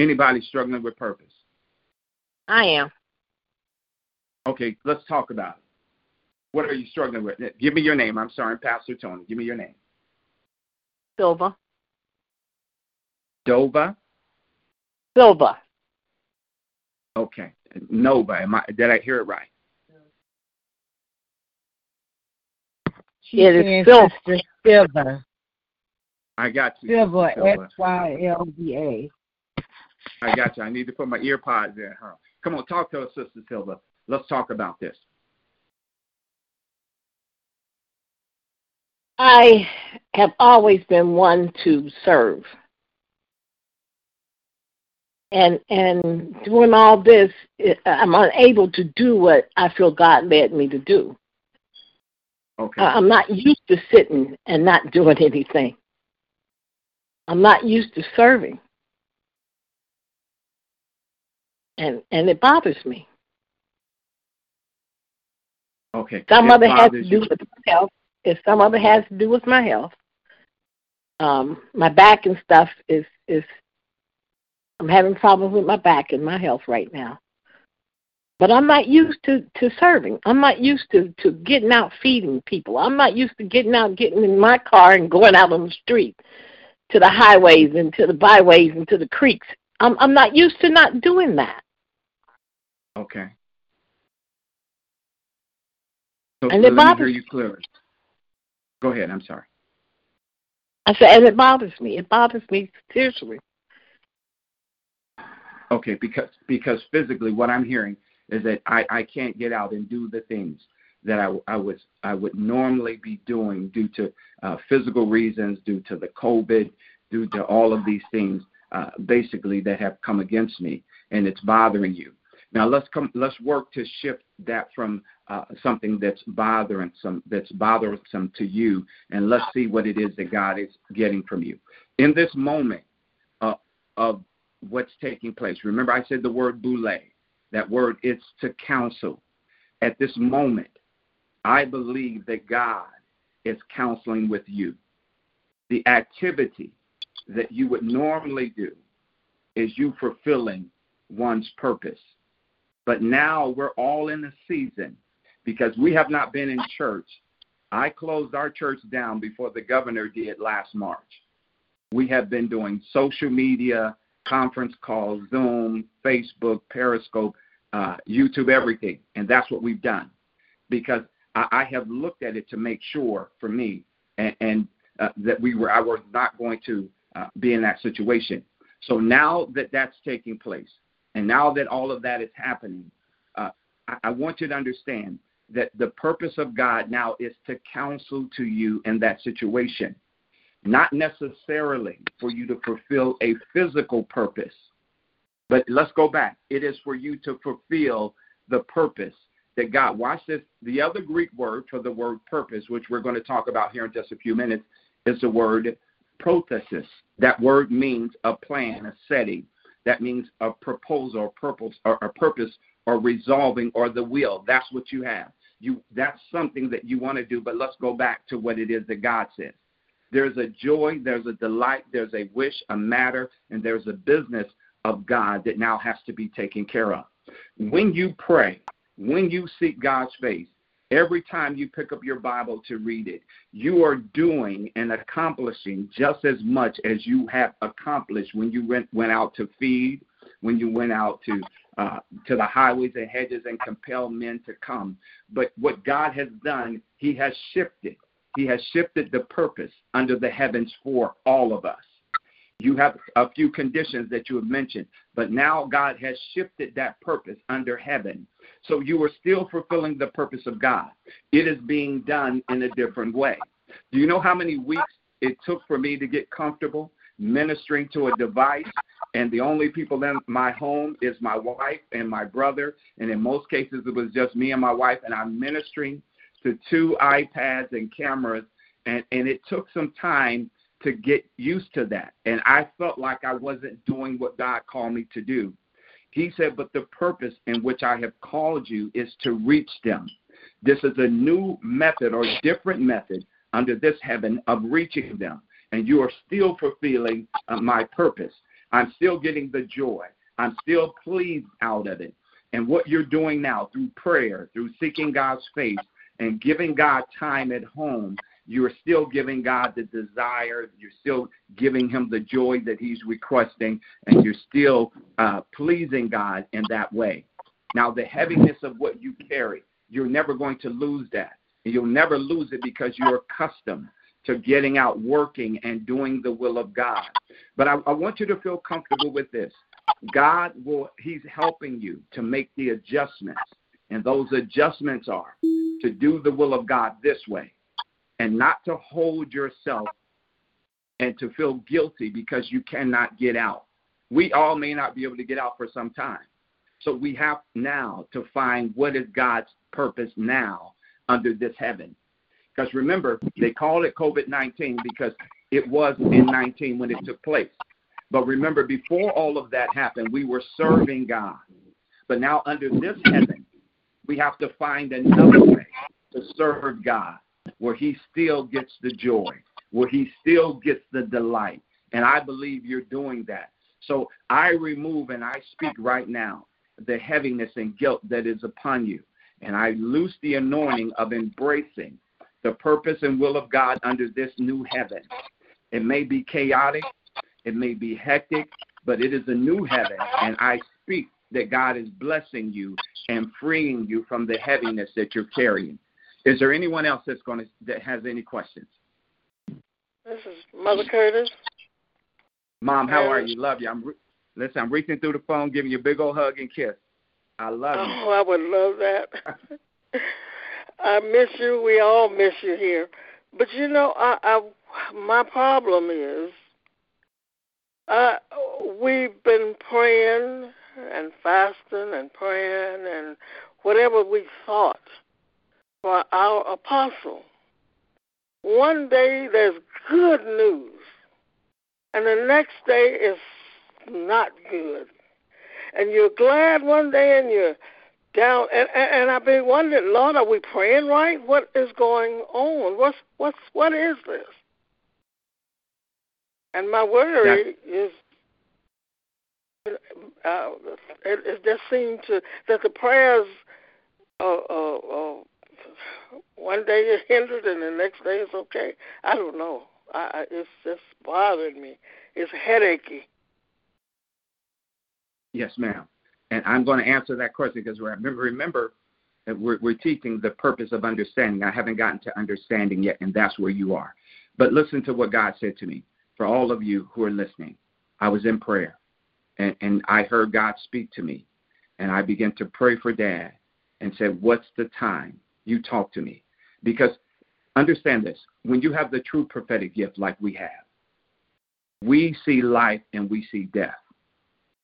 Anybody struggling with purpose? I am. Okay, let's talk about it. What are you struggling with? Give me your name. I'm sorry, Pastor Tony. Give me your name. Dova. Dova? Silva. Okay. Nova. Am I, did I hear it right? She it is Silva. Sister Silva. I got you. Silva, S Y L V A. I got you. I need to put my ear pods in, huh? Come on, talk to us, Sister Silva. Let's talk about this. I have always been one to serve. And and doing all this, I'm unable to do what I feel God led me to do. Okay. I'm not used to sitting and not doing anything. I'm not used to serving. And and it bothers me. Okay. Some of it has to do with my health. If some of it has to do with my health. Um, my back and stuff is is. I'm having problems with my back and my health right now. But I'm not used to, to serving. I'm not used to, to getting out feeding people. I'm not used to getting out, getting in my car and going out on the street to the highways and to the byways and to the creeks. I'm I'm not used to not doing that. Okay. So, and so it bothers me. Let me hear you clearly. Go ahead. I'm sorry. I said, and it bothers me. It bothers me seriously. Okay, because because physically what I'm hearing is that I, I can't get out and do the things that I, I, was, I would normally be doing due to uh, physical reasons, due to the COVID, due to all of these things uh, basically that have come against me, and it's bothering you. Now let's come. Let's work to shift that from uh, something that's bothering some, that's bothersome to you, and let's see what it is that God is getting from you in this moment uh, of what's taking place. Remember, I said the word boule. That word, it's to counsel. At this moment, I believe that God is counseling with you. The activity that you would normally do is you fulfilling one's purpose. But now we're all in a season because we have not been in church. I closed our church down before the governor did last March. We have been doing social media, conference calls, Zoom, Facebook, Periscope, uh, YouTube, everything. And that's what we've done because I, I have looked at it to make sure for me and, and uh, that we were, I was not going to uh, be in that situation. So now that that's taking place and now that all of that is happening, uh, I, I want you to understand that the purpose of God now is to counsel to you in that situation. Not necessarily for you to fulfill a physical purpose, but let's go back. It is for you to fulfill the purpose that God, watch this, the other Greek word for the word purpose, which we're going to talk about here in just a few minutes, is the word prothesis. That word means a plan, a setting. That means a proposal, or purpose, or a purpose, or resolving, or the will. That's what you have. You, that's something that you want to do, but let's go back to what it is that God says. There's a joy, there's a delight, there's a wish, a matter, and there's a business of God that now has to be taken care of. When you pray, when you seek God's face, every time you pick up your Bible to read it, you are doing and accomplishing just as much as you have accomplished when you went, went out to feed, when you went out to uh, to the highways and hedges and compel men to come. But what God has done, he has shifted. He has shifted the purpose under the heavens for all of us. You have a few conditions that you have mentioned, but now God has shifted that purpose under heaven. So you are still fulfilling the purpose of God. It is being done in a different way. Do you know how many weeks it took for me to get comfortable ministering to a device? And the only people in my home is my wife and my brother. And in most cases, it was just me and my wife, and I'm ministering to two iPads and cameras, and, and it took some time to get used to that. And I felt like I wasn't doing what God called me to do. He said, but the purpose in which I have called you is to reach them. This is a new method or different method under this heaven of reaching them. And you are still fulfilling uh, my purpose. I'm still getting the joy. I'm still pleased out of it. And what you're doing now through prayer, through seeking God's face, and giving God time at home, you are still giving God the desire. You're still giving him the joy that he's requesting, and you're still uh, pleasing God in that way. Now, the heaviness of what you carry, you're never going to lose that. You'll never lose it because you're accustomed to getting out, working, and doing the will of God. But I, I want you to feel comfortable with this. God will, he's helping you to make the adjustments. And those adjustments are to do the will of God this way and not to hold yourself and to feel guilty because you cannot get out. We all may not be able to get out for some time. So we have now to find what is God's purpose now under this heaven. Because remember, they call it covid nineteen because it was in nineteen when it took place. But remember, before all of that happened, we were serving God. But now under this heaven, we have to find another way to serve God where he still gets the joy, where he still gets the delight. And I believe you're doing that. So I remove and I speak right now the heaviness and guilt that is upon you. And I loose the anointing of embracing the purpose and will of God under this new heaven. It may be chaotic. It may be hectic, but it is a new heaven. And I speak that God is blessing you and freeing you from the heaviness that you're carrying. Is there anyone else that's going to, that has any questions? This is Mother Curtis. Mom, how are you? Love you. I'm re- Listen, I'm reaching through the phone, giving you a big old hug and kiss. I love oh, you. Oh, I would love that. I miss you. We all miss you here. But, you know, I, I, my problem is uh, we've been praying and fasting and praying and whatever we thought for our apostle. One day there's good news, and the next day is not good. And you're glad one day and you're down. And, and, and I've been wondering, Lord, are we praying right? What is going on? What's, what's, what is this? And my worry That's- is uh, it, it just seemed to, that the prayers are, are, are one day you're hindered and the next day it's okay. I don't know. I, it's just bothering me. It's headachy. Yes, ma'am. And I'm going to answer that question because remember, remember that we're, we're teaching the purpose of understanding. I haven't gotten to understanding yet, and that's where you are. But listen to what God said to me. For all of you who are listening, I was in prayer, and, and I heard God speak to me, and I began to pray for Dad and said, what's the time? You talk to me. Because understand this, when you have the true prophetic gift like we have, we see life and we see death.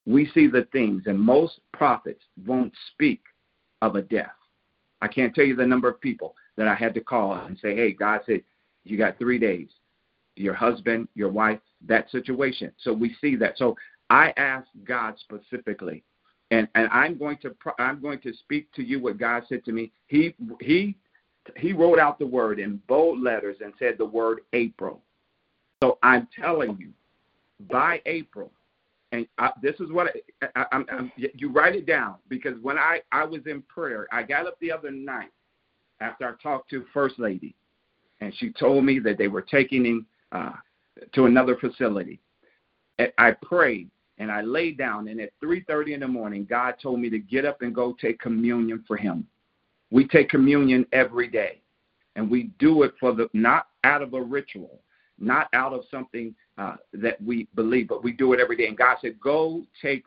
We see the things, and most prophets won't speak of a death. I can't tell you the number of people that I had to call and say, hey, God said, you got three days, your husband, your wife, that situation. So we see that. So I asked God specifically, and, and I'm going to I'm going to speak to you what God said to me. He he he wrote out the word in bold letters and said the word April. So I'm telling you, by April. And I, this is what I, I, I'm, I'm, you write it down, because when I, I was in prayer, I got up the other night after I talked to First Lady, and she told me that they were taking him uh, to another facility. And I prayed, and I laid down, and at three thirty in the morning, God told me to get up and go take communion for him. We take communion every day, and we do it for the not out of a ritual, not out of something uh, that we believe, but we do it every day. And God said, go take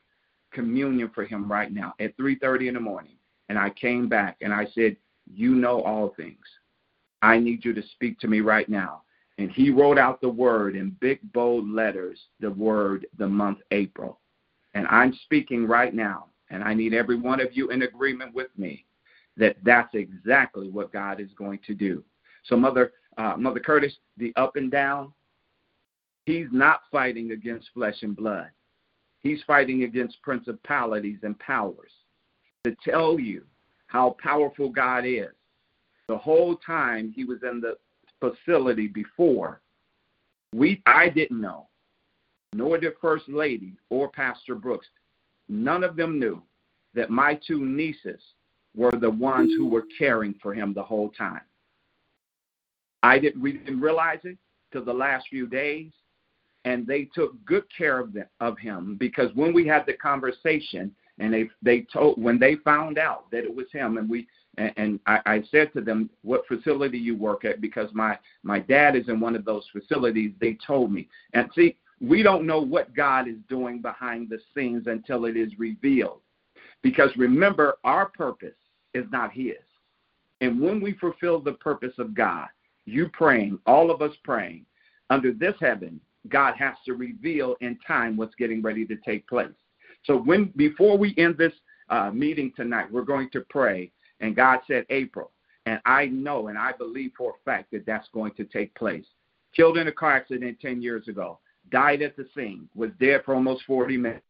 communion for him right now at three thirty in the morning. And I came back and I said, you know all things. I need you to speak to me right now. And he wrote out the word in big, bold letters, the word, the month April. And I'm speaking right now, and I need every one of you in agreement with me that that's exactly what God is going to do. So, Mother Uh, Mother Curtis, the up and down, he's not fighting against flesh and blood. He's fighting against principalities and powers. To tell you how powerful God is, the whole time he was in the facility before, we I didn't know, nor did First Lady or Pastor Brooks. None of them knew that my two nieces were the ones who were caring for him the whole time. I didn't, we didn't realize it till the last few days, and they took good care of them, of him, because when we had the conversation and they, they told, when they found out that it was him, and we and, and I, I said to them, what facility you work at, because my, my dad is in one of those facilities, they told me. And see, we don't know what God is doing behind the scenes until it is revealed. Because remember, our purpose is not his. And when we fulfill the purpose of God, you praying, all of us praying, under this heaven, God has to reveal in time what's getting ready to take place. So when before we end this uh, meeting tonight, we're going to pray. And God said April. And I know and I believe for a fact that that's going to take place. Killed in a car accident ten years ago. Died at the scene. Was dead for almost forty minutes.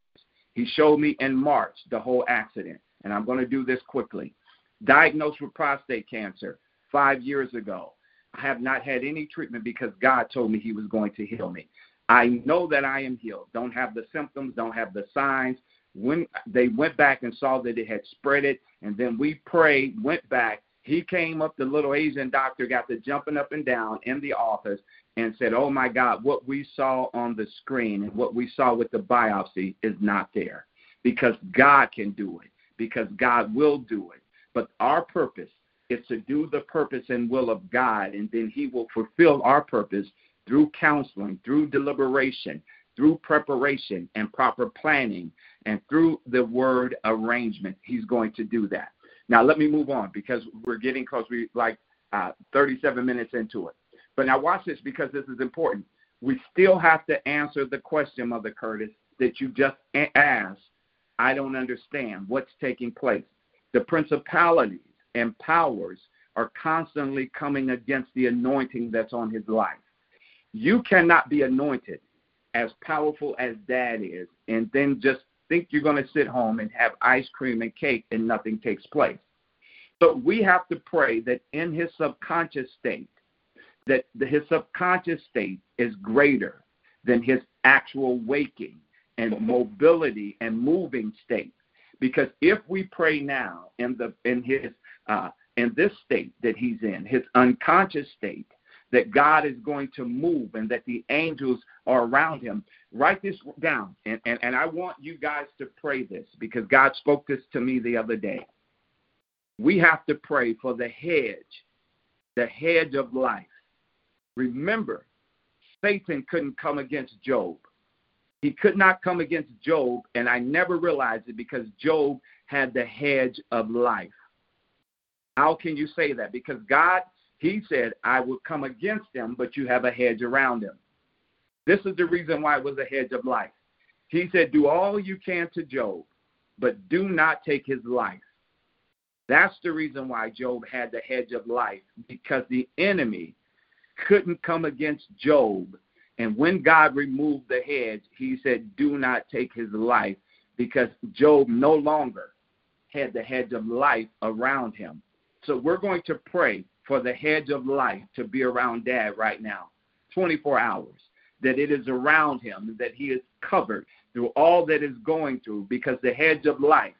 He showed me in March the whole accident. And I'm going to do this quickly. Diagnosed with prostate cancer five years ago. I have not had any treatment because God told me he was going to heal me. I know that I am healed. Don't have the symptoms, don't have the signs. When they went back and saw that it had spread it, and then we prayed, went back. He came up, the little Asian doctor got to jumping up and down in the office and said, oh, my God, what we saw on the screen and what we saw with the biopsy is not there, because God can do it, because God will do it. But our purpose is to do the purpose and will of God, and then he will fulfill our purpose through counseling, through deliberation, through preparation and proper planning, and through the word arrangement. He's going to do that. Now, let me move on, because we're getting close. We're like uh, thirty-seven minutes into it. But now watch this, because this is important. We still have to answer the question, Mother Curtis, that you just asked. I don't understand what's taking place. The principalities and powers are constantly coming against the anointing that's on his life. You cannot be anointed as powerful as Dad is and then just think you're going to sit home and have ice cream and cake and nothing takes place. So we have to pray that in his subconscious state, that the, his subconscious state is greater than his actual waking and mobility and moving state. Because if we pray now in the in his uh, in this state that he's in, his unconscious state, that God is going to move and that the angels are around him. Write this down, and, and, and I want you guys to pray this, because God spoke this to me the other day. We have to pray for the hedge, the hedge of life. Remember, Satan couldn't come against Job. He could not come against Job, and I never realized it, because Job had the hedge of life. How can you say that? Because God, he said, I will come against them, but you have a hedge around them. This is the reason why it was a hedge of life. He said, do all you can to Job, but do not take his life. That's the reason why Job had the hedge of life, because the enemy couldn't come against Job. And when God removed the hedge, he said, do not take his life, because Job no longer had the hedge of life around him. So we're going to pray for the hedge of life to be around Dad right now, twenty-four hours, that it is around him, that he is covered through all that is going through, because the hedge of life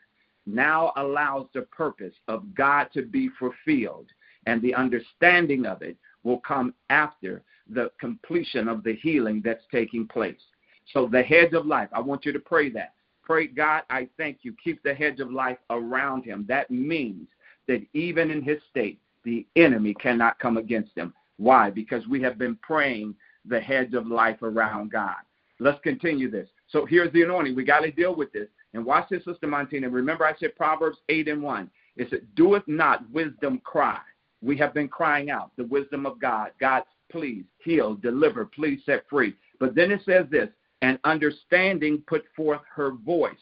now allows the purpose of God to be fulfilled, and the understanding of it will come after the completion of the healing that's taking place. So the hedge of life, I want you to pray that. Pray, God, I thank you. Keep the hedge of life around him. That means that even in his state, the enemy cannot come against them. Why? Because we have been praying the hedge of life around God. Let's continue this. So here's the anointing. We got to deal with this. And watch this, Sister Montina. Remember I said Proverbs eight and one. It said, doeth not wisdom cry. We have been crying out the wisdom of God. God, please heal, deliver, please set free. But then it says this, and understanding put forth her voice.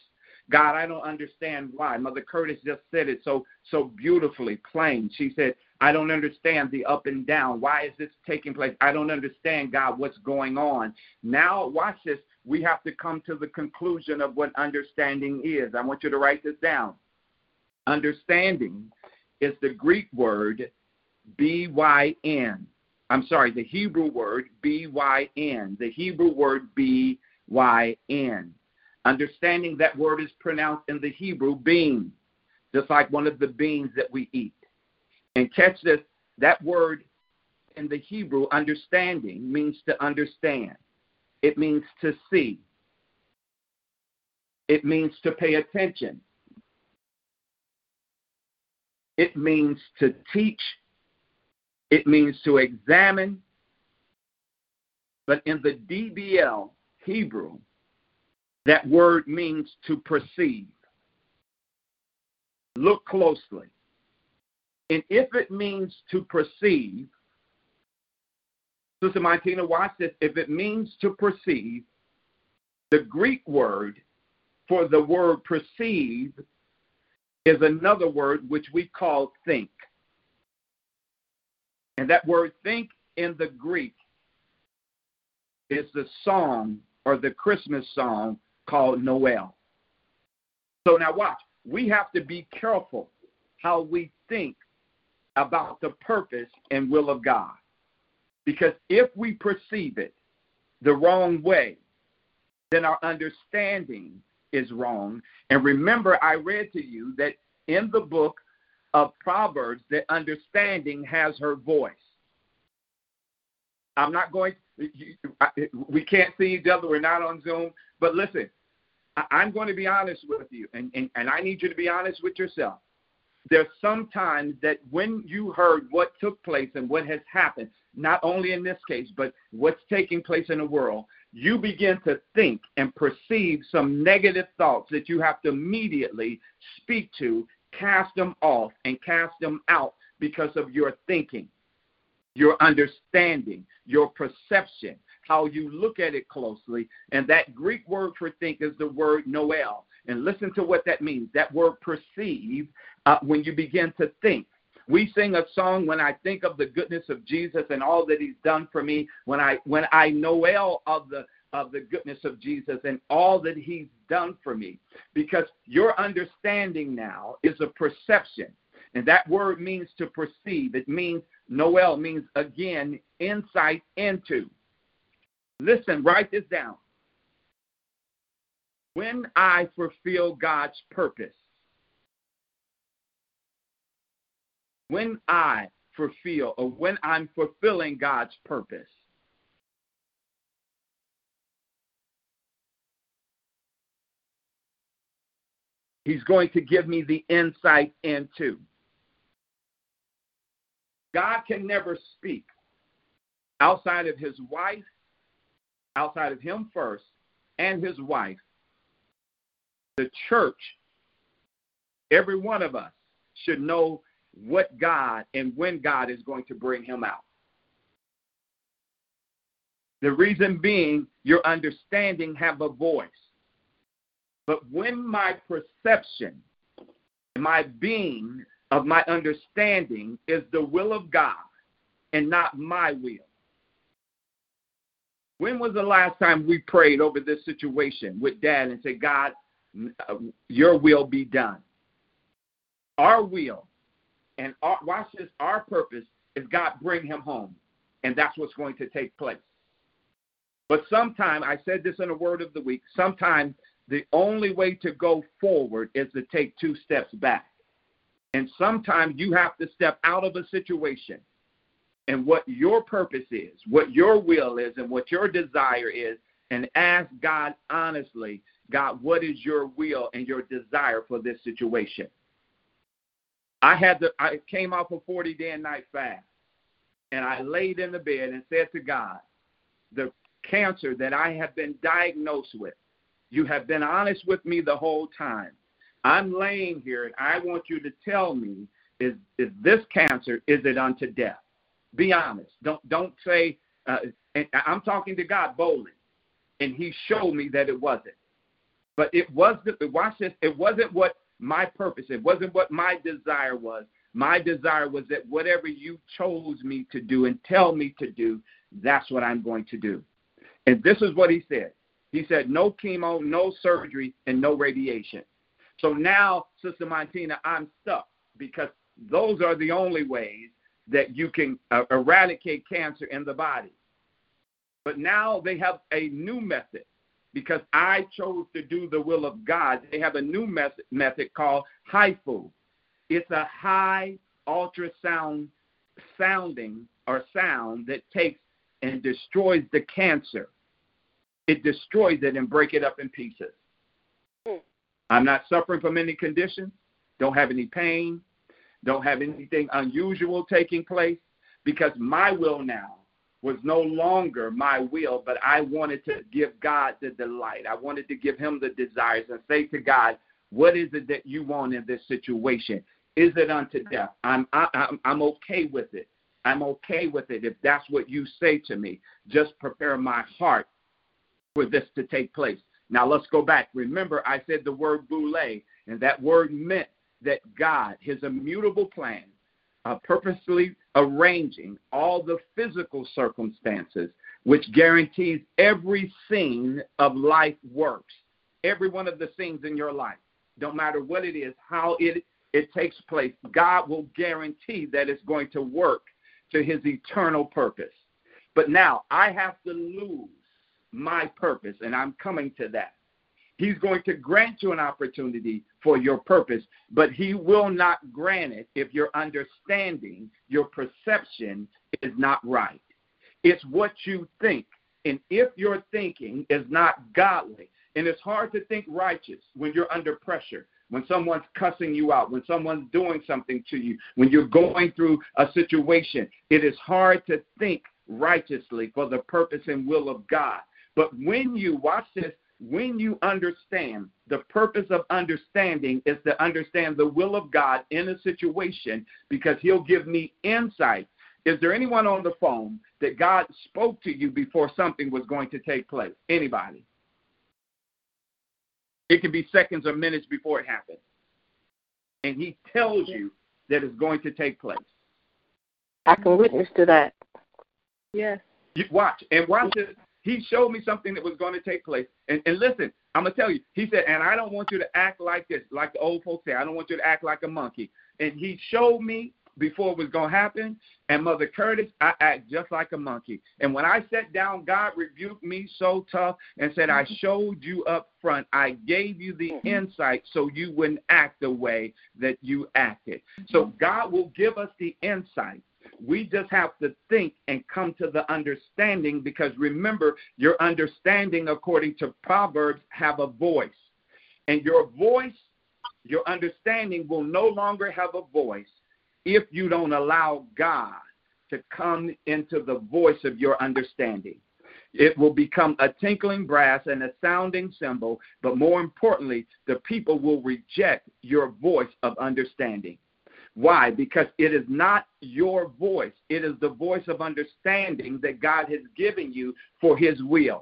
God, I don't understand why. Mother Curtis just said it so so beautifully, plain. She said, I don't understand the up and down. Why is this taking place? I don't understand, God, what's going on. Now, watch this. We have to come to the conclusion of what understanding is. I want you to write this down. Understanding is the Greek word B Y N. I'm sorry, the Hebrew word B Y N. The Hebrew word B Y N. Understanding, that word is pronounced in the Hebrew bean, just like one of the beans that we eat. And catch this, that word in the Hebrew, understanding, means to understand. It means to see. It means to pay attention. It means to teach. It means to examine. But in the D B L Hebrew, that word means to perceive. Look closely. And if it means to perceive, Sister Montina, watch this. If it means to perceive, the Greek word for the word perceive is another word which we call think. And that word think in the Greek is the song or the Christmas song called Noel. So now watch. We have to be careful how we think about the purpose and will of God. Because if we perceive it the wrong way, then our understanding is wrong. And remember, I read to you that in the book of Proverbs, that understanding has her voice. I'm not going, we can't see each other, we're not on Zoom, but listen, I'm going to be honest with you, and, and, and I need you to be honest with yourself. There's some times that when you heard what took place and what has happened, not only in this case, but what's taking place in the world, you begin to think and perceive some negative thoughts that you have to immediately speak to, cast them off, and cast them out because of your thinking, your understanding, your perception, how you look at it closely. And that Greek word for think is the word Noel. And listen to what that means. That word perceive, uh, when you begin to think. We sing a song, when I think of the goodness of Jesus and all that he's done for me, when I when I Noel of the of the goodness of Jesus and all that he's done for me. Because your understanding now is a perception. And that word means to perceive. It means, Noel means, again, insight into. Listen, write this down. When I fulfill God's purpose, when I fulfill or when I'm fulfilling God's purpose, he's going to give me the insight into. God can never speak outside of his wife, outside of him first, and his wife. The church, every one of us, should know what God and when God is going to bring him out. The reason being, your understanding have a voice. But when my perception, my being of my understanding is the will of God and not my will. When was the last time we prayed over this situation with Dad and said, God, your will be done? Our will, and our, watch this, our purpose is God bring him home, and that's what's going to take place. But sometimes, I said this in the Word of the Week, sometimes the only way to go forward is to take two steps back. And sometimes you have to step out of a situation. And what your purpose is, what your will is, and what your desire is, and ask God honestly, God, what is your will and your desire for this situation? I had to, I came off a forty-day and night fast, and I laid in the bed and said to God, the cancer that I have been diagnosed with, you have been honest with me the whole time. I'm laying here, and I want you to tell me, is, is this cancer, is it unto death? Be honest. Don't don't say, uh, and I'm talking to God boldly, and he showed me that it wasn't. But it wasn't, watch this, it wasn't what my purpose, it wasn't what my desire was. My desire was that whatever you chose me to do and tell me to do, that's what I'm going to do. And this is what he said. He said, no chemo, no surgery, and no radiation. So now, Sister Montina, I'm stuck because those are the only ways that you can uh, eradicate cancer in the body. But now they have a new method because I chose to do the will of God. They have a new method, method called H I F U. It's a high ultrasound sounding or sound that takes and destroys the cancer. it destroys it and break it up in pieces. Mm. I'm not suffering from any condition, don't have any pain, don't have anything unusual taking place, because my will now was no longer my will, but I wanted to give God the delight. I wanted to give him the desires and say to God, what is it that you want in this situation? Is it unto death? I'm I, I'm I'm okay with it. I'm okay with it if that's what you say to me. Just prepare my heart for this to take place. Now let's go back. Remember, I said the word boule, and that word meant that God, his immutable plan, uh, purposely arranging all the physical circumstances, which guarantees every scene of life works. Every one of the scenes in your life, no matter what it is, how it it takes place, God will guarantee that it's going to work to his eternal purpose. But now I have to lose my purpose, and I'm coming to that. He's going to grant you an opportunity for your purpose, but he will not grant it if your understanding, your perception is not right. It's what you think, and if your thinking is not godly, and it's hard to think righteous when you're under pressure, when someone's cussing you out, when someone's doing something to you, when you're going through a situation. It is hard to think righteously for the purpose and will of God. But when you, watch this, when you understand, the purpose of understanding is to understand the will of God in a situation, because he'll give me insight. Is there anyone on the phone that God spoke to you before something was going to take place? Anybody? It can be seconds or minutes before it happens. And he tells you that it's going to take place. I can witness to that. Yes. You watch. And watch it. He showed me something that was going to take place. And, and listen, I'm going to tell you. He said, and I don't want you to act like this, like the old folks say. I don't want you to act like a monkey. And he showed me before it was going to happen. And Mother Curtis, I act just like a monkey. And when I sat down, God rebuked me so tough and said, I showed you up front. I gave you the insight so you wouldn't act the way that you acted. So God will give us the insight. We just have to think and come to the understanding, because remember, your understanding, according to Proverbs, have a voice. And your voice, your understanding will no longer have a voice if you don't allow God to come into the voice of your understanding. It will become a tinkling brass and a sounding cymbal, but more importantly, the people will reject your voice of understanding. Why? Because it is not your voice. It is the voice of understanding that God has given you for his will.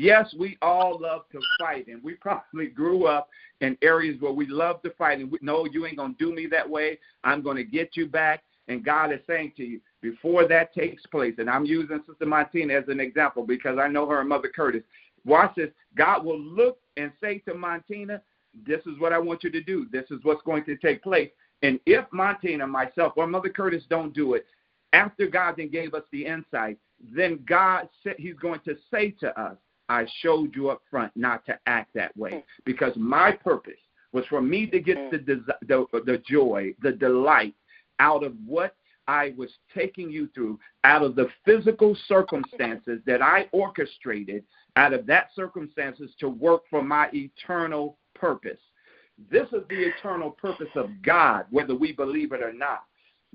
Yes, we all love to fight, and we probably grew up in areas where we love to fight, and we, no, you ain't going to do me that way. I'm going to get you back. And God is saying to you, before that takes place, and I'm using Sister Montina as an example because I know her and Mother Curtis, watch this. God will look and say to Montina, this is what I want you to do. This is what's going to take place. And if Montina, myself, or Mother Curtis don't do it, after God then gave us the insight, then God said he's going to say to us, I showed you up front not to act that way, because my purpose was for me to get the, des- the the joy, the delight out of what I was taking you through, out of the physical circumstances that I orchestrated, out of that circumstances to work for my eternal purpose. This is the eternal purpose of God, whether we believe it or not.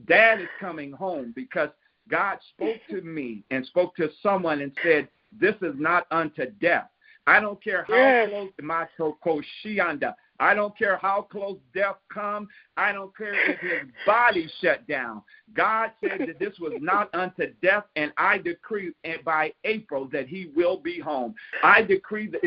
Dad is coming home because God spoke to me and spoke to someone and said, this is not unto death. I don't care how yes. close my koshianda. I don't care how close death come. I don't care if his body shut down. God said that this was not unto death, and I decree and by April that he will be home. I decree that,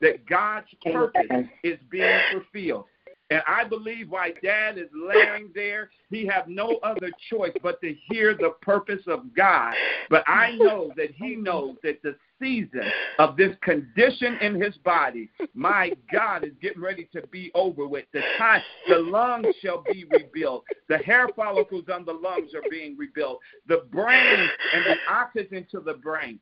that God's purpose is being fulfilled. And I believe why Dad is laying there, he have no other choice but to hear the purpose of God. But I know that he knows that the season of this condition in his body, my God, is getting ready to be over with. The time, the lungs shall be rebuilt. The hair follicles on the lungs are being rebuilt. The brain and the oxygen to the brain.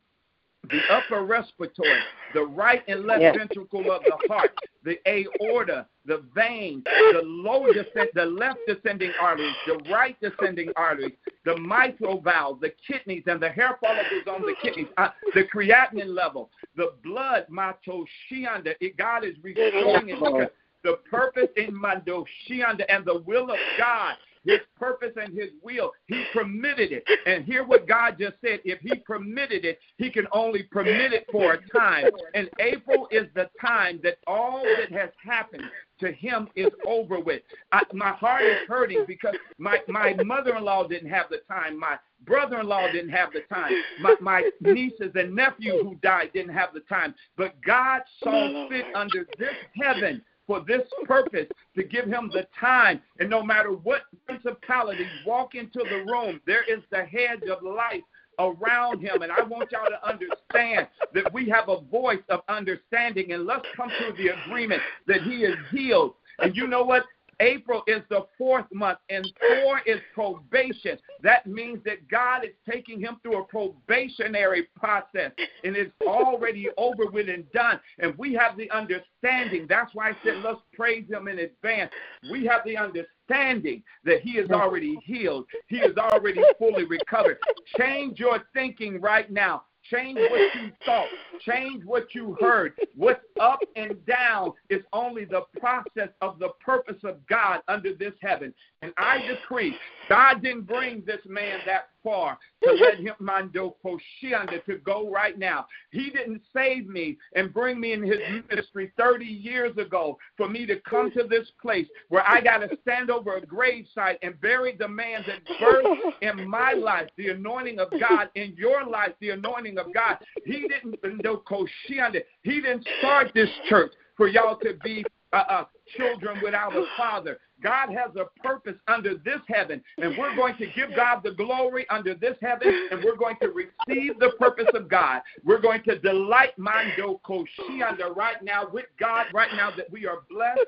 the upper respiratory, the right and left yes. ventricle of the heart, the aorta, the vein, the low descend, the left descending arteries, the right descending arteries, the mitral valve, the kidneys, and the hair follicles on the kidneys, uh, the creatinine level, the blood, matoshianda. God is restoring it. The purpose in matoshianda and the will of God. His purpose and his will, he permitted it. And hear what God just said. If he permitted it, he can only permit it for a time. And April is the time that all that has happened to him is over with. I, my heart is hurting because my, my mother-in-law didn't have the time. My brother-in-law didn't have the time. My, my nieces and nephew who died didn't have the time. But God saw fit under this heaven for this purpose, to give him the time. And no matter what principality walk into the room, there is the hedge of life around him. And I want y'all to understand that we have a voice of understanding, and let's come to the agreement that he is healed. And you know what? April is the fourth month, and four is probation. That means that God is taking him through a probationary process, and it's already over with and done. And we have the understanding. That's why I said let's praise him in advance. We have the understanding that he is already healed. He is already fully recovered. Change your thinking right now. Change what you thought. Change what you heard. What's up and down is only the process of the purpose of God under this heaven. And I decree, God didn't bring this man that far to let him mando koshianda to go right now. He didn't save me and bring me in his ministry thirty years ago for me to come to this place where I got to stand over a gravesite and bury the man that birthed in my life the anointing of God, in your life the anointing of God. He didn't mando koshianda. He didn't start this church for y'all to be uh, uh, children without a father. God has a purpose under this heaven, and we're going to give God the glory under this heaven, and we're going to receive the purpose of God. We're going to delight Mando Koshianda right now with God right now that we are blessed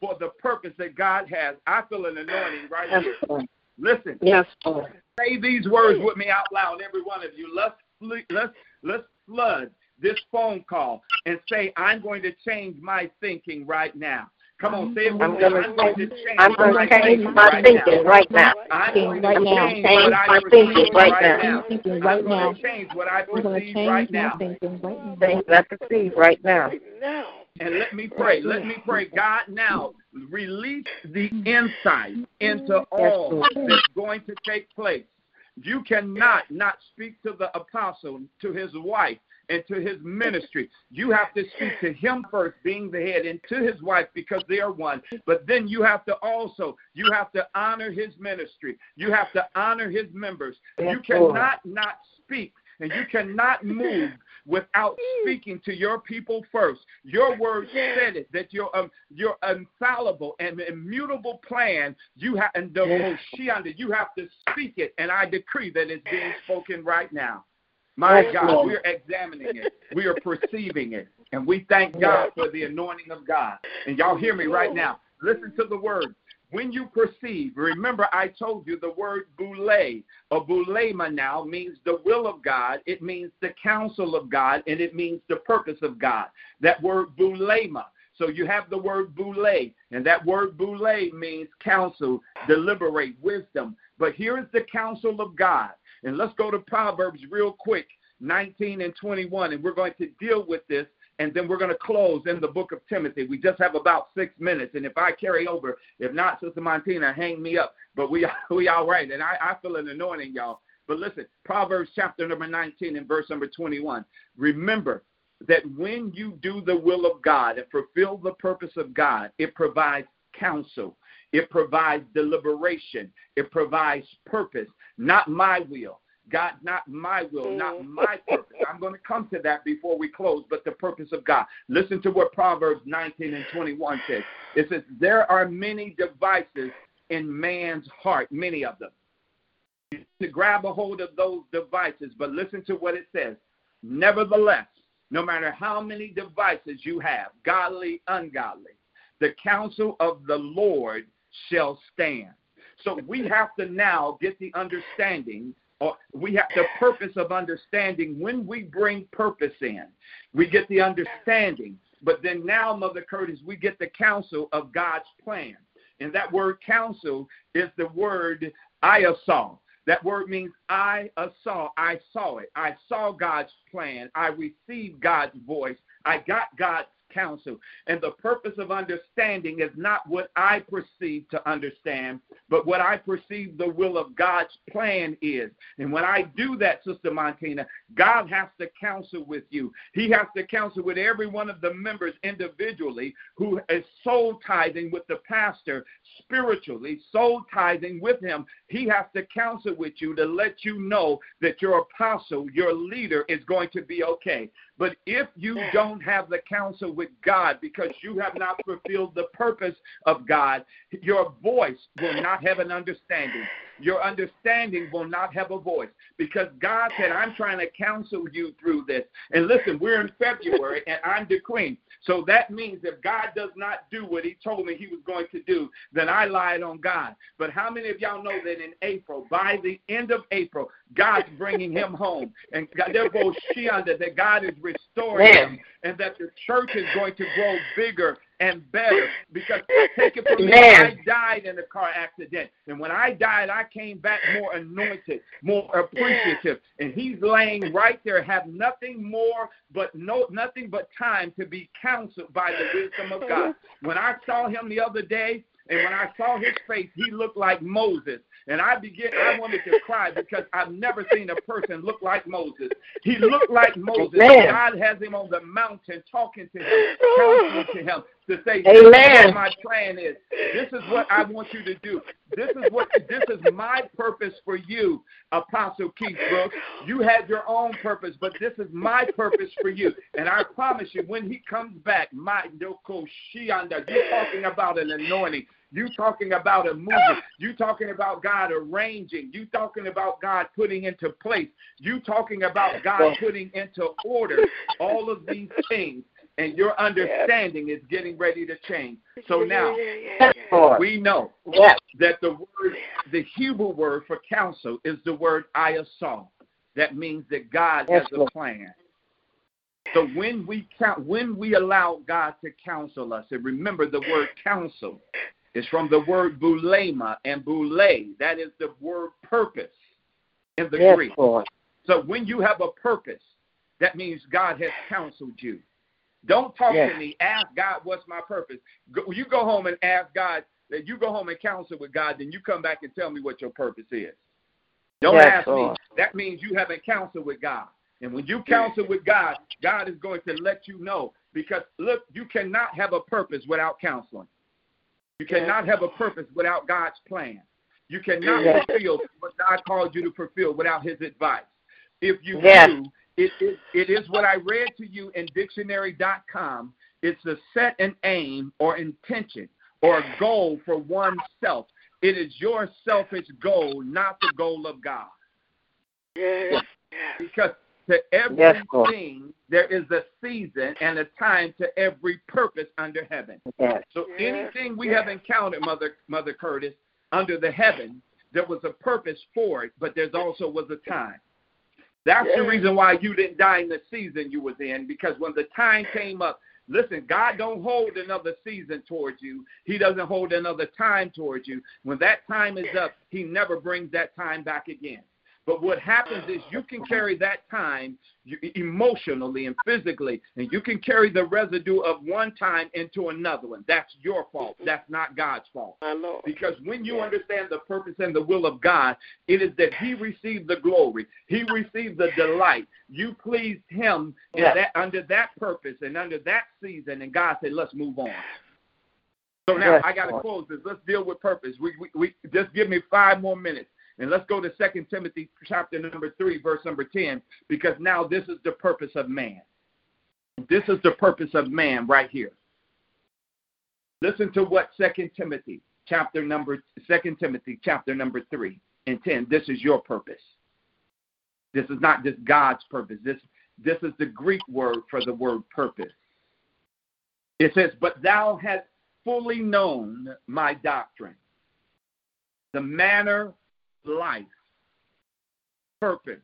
for the purpose that God has. I feel an anointing right here. Listen. Yes. Say these words with me out loud, every one of you. Let's let's let's flood this phone call and say, I'm going to change my thinking right now. Come on, say it with I'm me. Gonna I'm going to change, I'm gonna my, change my thinking, thinking right now. I'm going to change my thinking right now. I'm going to change what I perceive right now. Things I perceive right now. And let me pray. Right let me pray. God, now release the insight into all that's going to take place. You cannot not speak to the apostle, to his wife, and to his ministry. You have to speak to him first, being the head, and to his wife, because they are one. But then you have to also, you have to honor his ministry. You have to honor his members. You cannot not speak, and you cannot move without speaking to your people first. Your word said it, that your um, your infallible and immutable plan, you have, and the Hoshianda, you have to speak it, and I decree that it's being spoken right now. My yes, God, Lord. We're examining it. We are perceiving it. And we thank God for the anointing of God. And y'all hear me right now. Listen to the word. When you perceive, remember I told you the word boule or boulema now means the will of God. It means the counsel of God, and it means the purpose of God. That word boulema. So you have the word boule, and that word boule means counsel, deliberate, wisdom. But here is the counsel of God. And let's go to Proverbs real quick, nineteen and twenty-one, and we're going to deal with this, and then we're going to close in the book of Timothy. We just have about six minutes, and if I carry over, if not, Sister Montina, hang me up. But we we all right, and I, I feel an anointing, y'all. But listen, Proverbs chapter number nineteen and verse number twenty-one. Remember that when you do the will of God and fulfill the purpose of God, it provides counsel. It provides deliberation. It provides purpose. Not my will. God, not my will, not my purpose. I'm going to come to that before we close, but the purpose of God. Listen to what Proverbs nineteen and twenty-one says. It says, there are many devices in man's heart, many of them. You need to grab a hold of those devices, but listen to what it says. Nevertheless, no matter how many devices you have, godly, ungodly, the counsel of the Lord shall stand. So we have to now get the understanding Or we have the purpose of understanding. When we bring purpose in, we get the understanding. But then now, Mother Curtis, we get the counsel of God's plan. And that word counsel is the word I saw. That word means I saw. I saw it. I saw God's plan. I received God's voice. I got God's counsel. And the purpose of understanding is not what I perceive to understand, but what I perceive the will of God's plan is. And when I do that, Sister Montina, God has to counsel with you. He has to counsel with every one of the members individually, who is soul tithing with the pastor spiritually, soul tithing with him. He has to counsel with you to let you know that your apostle, your leader, is going to be okay. But if you don't have the counsel with God because you have not fulfilled the purpose of God, your voice will not have an understanding. Your understanding will not have a voice, because God said, I'm trying to counsel you through this. And listen, we're in February and I'm the queen. So that means if God does not do what he told me he was going to do, then I lied on God. But how many of y'all know that in April, by the end of April, God's bringing him home, and therefore she under that God is restoring him, and that the church is going to grow bigger and better. Because take it from me, I died in a car accident, and when I died, I came back more anointed, more appreciative. And he's laying right there, have nothing more but no nothing but time to be counseled by the wisdom of God. When I saw him the other day, and when I saw his face, he looked like Moses. And I began, I wanted to cry because I've never seen a person look like Moses. He looked like Moses. Amen. God has him on the mountain talking to him, counseling to him, to say, this is what my plan is. This is what I want you to do. This is what this is my purpose for you, Apostle Keith Brooks. You had your own purpose, but this is my purpose for you. And I promise you, when he comes back, my Doko Shianda, you're talking about an anointing. You talking about a movement. You talking about God arranging. You talking about God putting into place. You talking about God putting into order all of these things. And your understanding is getting ready to change. So now we know that the word, the Hebrew word for counsel is the word ayasol. That means that God has a plan. So when we count, when we allow God to counsel us, and remember the word counsel, it's from the word boulema and boule. That is the word purpose in the yes, Greek. Lord. So when you have a purpose, that means God has counseled you. Don't talk yes. to me. Ask God, what's my purpose? Go, you go home and ask God. You go home and counsel with God, then you come back and tell me what your purpose is. Don't yes, ask Lord. me. That means you haven't counseled with God. And when you counsel with God, God is going to let you know. Because, look, you cannot have a purpose without counseling. You cannot have a purpose without God's plan. You cannot yeah. fulfill what God called you to fulfill without his advice. If you yeah. do, it, it, it is what I read to you in dictionary dot com. It's a set and aim or intention or a goal for oneself. It is your selfish goal, not the goal of God. Yeah. Because to everything, there is a season and a time to every purpose under heaven. So anything we have encountered, Mother Mother Curtis, under the heaven, there was a purpose for it, but there's also was a time. That's the reason why you didn't die in the season you was in, because when the time came up, listen, God don't hold another season towards you. He doesn't hold another time towards you. When that time is up, he never brings that time back again. But what happens is you can carry that time emotionally and physically, and you can carry the residue of one time into another one. That's your fault. That's not God's fault. Because when you understand the purpose and the will of God, it is that he received the glory. He received the delight. You pleased him in that, under that purpose and under that season, and God said, let's move on. So now I got to close this. Let's deal with purpose. We, we, we just give me five more minutes. And let's go to Second Timothy chapter number three, verse number ten, because now this is the purpose of man. This is the purpose of man right here. Listen to what Second Timothy chapter number Second Timothy chapter number three and ten. This is your purpose. This is not just God's purpose. This this is the Greek word for the word purpose. It says, "But thou hast fully known my doctrine, the manner life, purpose,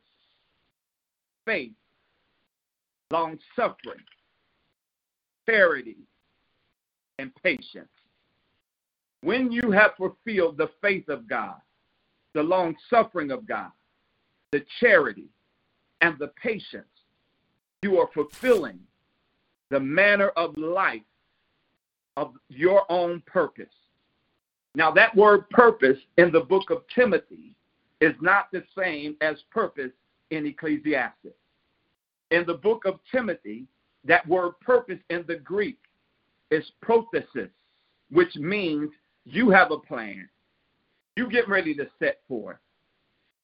faith, long-suffering, charity, and patience. When you have fulfilled the faith of God, the long-suffering of God, the charity, and the patience, you are fulfilling the manner of life of your own purpose. Now, that word purpose in the book of Timothy is not the same as purpose in Ecclesiastes. In the book of Timothy, that word purpose in the Greek is prothesis, which means you have a plan. You get ready to set forth.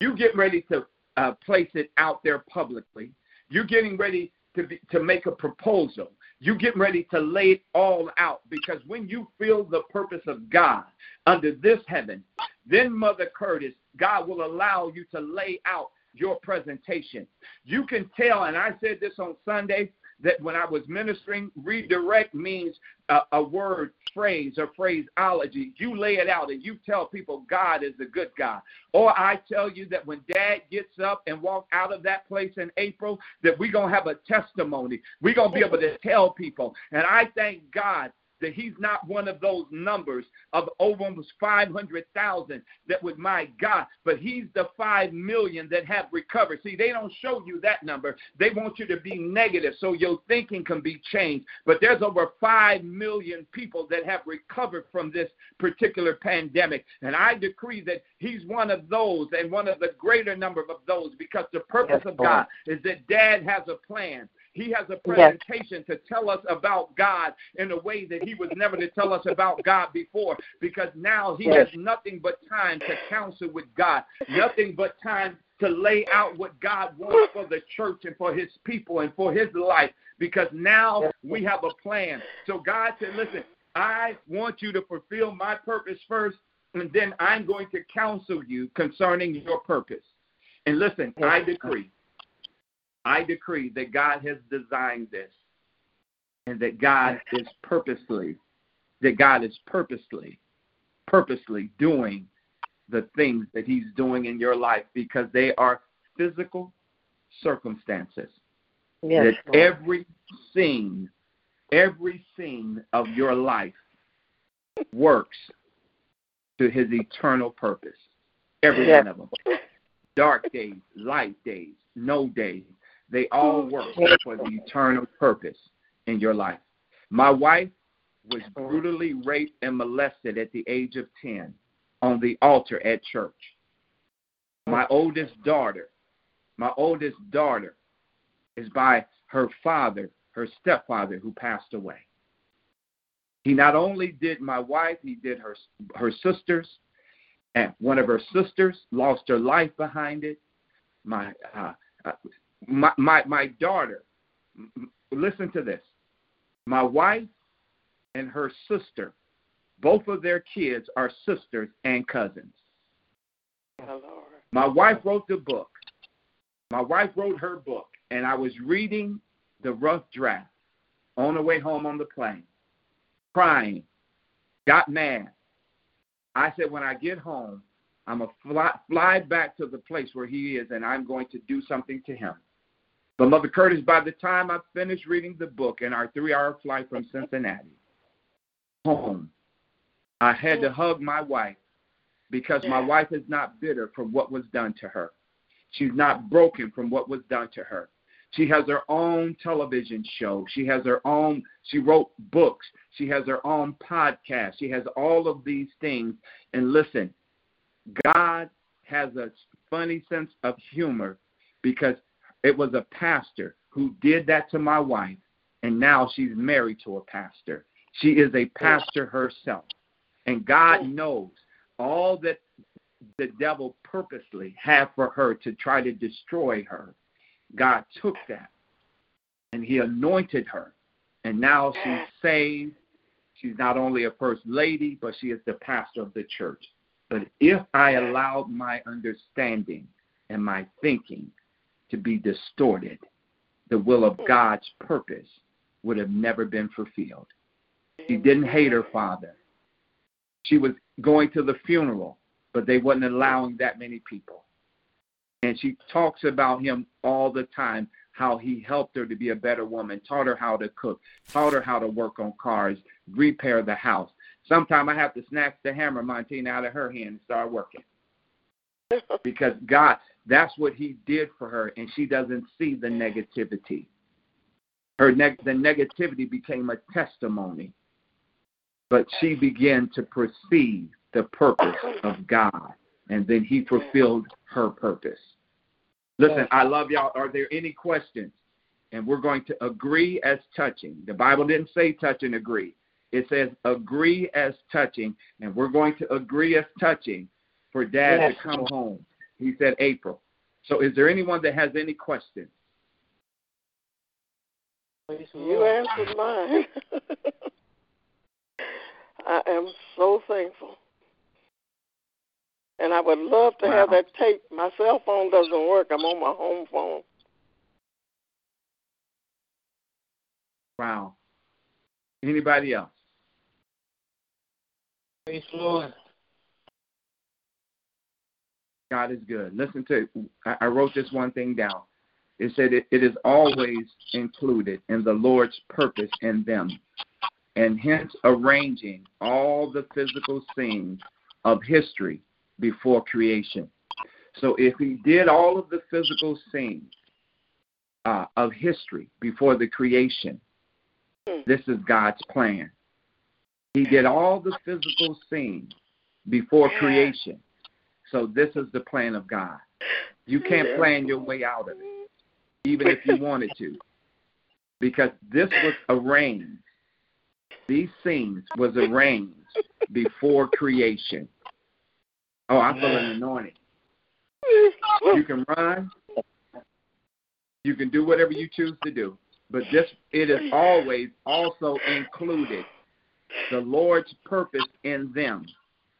You get ready to uh, place it out there publicly. You're getting ready to be, to make a proposal. You get ready to lay it all out, because when you feel the purpose of God under this heaven, then, Mother Curtis, God will allow you to lay out your presentation. You can tell, and I said this on Sunday, that when I was ministering, redirect means a, a word phrase or phraseology. You lay it out and you tell people God is the good God. Or I tell you that when Dad gets up and walks out of that place in April, that we're going to have a testimony. We're going to be able to tell people. And I thank God that he's not one of those numbers of over almost five hundred thousand that was my God, but he's the five million that have recovered. See, they don't show you that number. They want you to be negative so your thinking can be changed. But there's over five million people that have recovered from this particular pandemic. And I decree that he's one of those, and one of the greater number of those, because the purpose yes, of God is that Dad has a plan. He has a presentation yes. to tell us about God in a way that he was never to tell us about God before, because now he yes. has nothing but time to counsel with God, nothing but time to lay out what God wants for the church and for his people and for his life, because now yes. we have a plan. So God said, listen, I want you to fulfill my purpose first, and then I'm going to counsel you concerning your purpose. And listen, yes. I decree. I decree that God has designed this, and that God is purposely, that God is purposely, purposely doing the things that he's doing in your life, because they are physical circumstances. Yes, that every scene, every scene of your life works to his eternal purpose. Every yes. one of them. Dark days, light days, no days. They all work for the eternal purpose in your life. My wife was brutally raped and molested at the age of ten on the altar at church. My oldest daughter, my oldest daughter is by her father, her stepfather, who passed away. He not only did my wife, he did her, her sisters, and one of her sisters lost her life behind it. My uh, uh, My, my my daughter, listen to this, my wife and her sister, both of their kids are sisters and cousins. Hello. My wife wrote the book. My wife wrote her book, and I was reading the rough draft on the way home on the plane, crying, got mad. I said, when I get home, I'm going to fly, fly back to the place where he is, and I'm going to do something to him. But, Mother Curtis, by the time I finished reading the book in our three-hour flight from Cincinnati home, I had to hug my wife, because my wife is not bitter from what was done to her. She's not broken from what was done to her. She has her own television show. She has her own, she wrote books. She has her own podcast. She has all of these things. And listen, God has a funny sense of humor, because it was a pastor who did that to my wife, and now she's married to a pastor. She is a pastor herself. And God knows all that the devil purposely had for her to try to destroy her. God took that, and he anointed her, and now she's saved. She's not only a first lady, but she is the pastor of the church. But if I allowed my understanding and my thinking to be distorted, the will of God's purpose would have never been fulfilled. She didn't hate her father. She was going to the funeral, but they wasn't allowing that many people. And she talks about him all the time, how he helped her to be a better woman, taught her how to cook, taught her how to work on cars, repair the house. Sometimes I have to snatch the hammer, Montina, out of her hand and start working. Because God, that's what he did for her, and she doesn't see the negativity. Her neg- the negativity became a testimony, but she began to perceive the purpose of God, and then he fulfilled her purpose. Listen, I love y'all. Are there any questions? And we're going to agree as touching. The Bible didn't say touch and agree. It says agree as touching, and we're going to agree as touching for Dad yes. to come home. He said April. So is there anyone that has any questions? You answered mine. I am so thankful. And I would love to wow. have that tape. My cell phone doesn't work. I'm on my home phone. Wow. Anybody else? Praise the Lord. God is good. Listen to it. I wrote this one thing down. It said it, it is always included in the Lord's purpose in them, and hence arranging all the physical scenes of history before creation. So if he did all of the physical scenes uh, of history before the creation, this is God's plan. He did all the physical scenes before creation. So this is the plan of God. You can't plan your way out of it, even if you wanted to, because this was arranged. These scenes was arranged before creation. Oh, I feel an anointing. You can run. You can do whatever you choose to do. But this, it is always also included the Lord's purpose in them,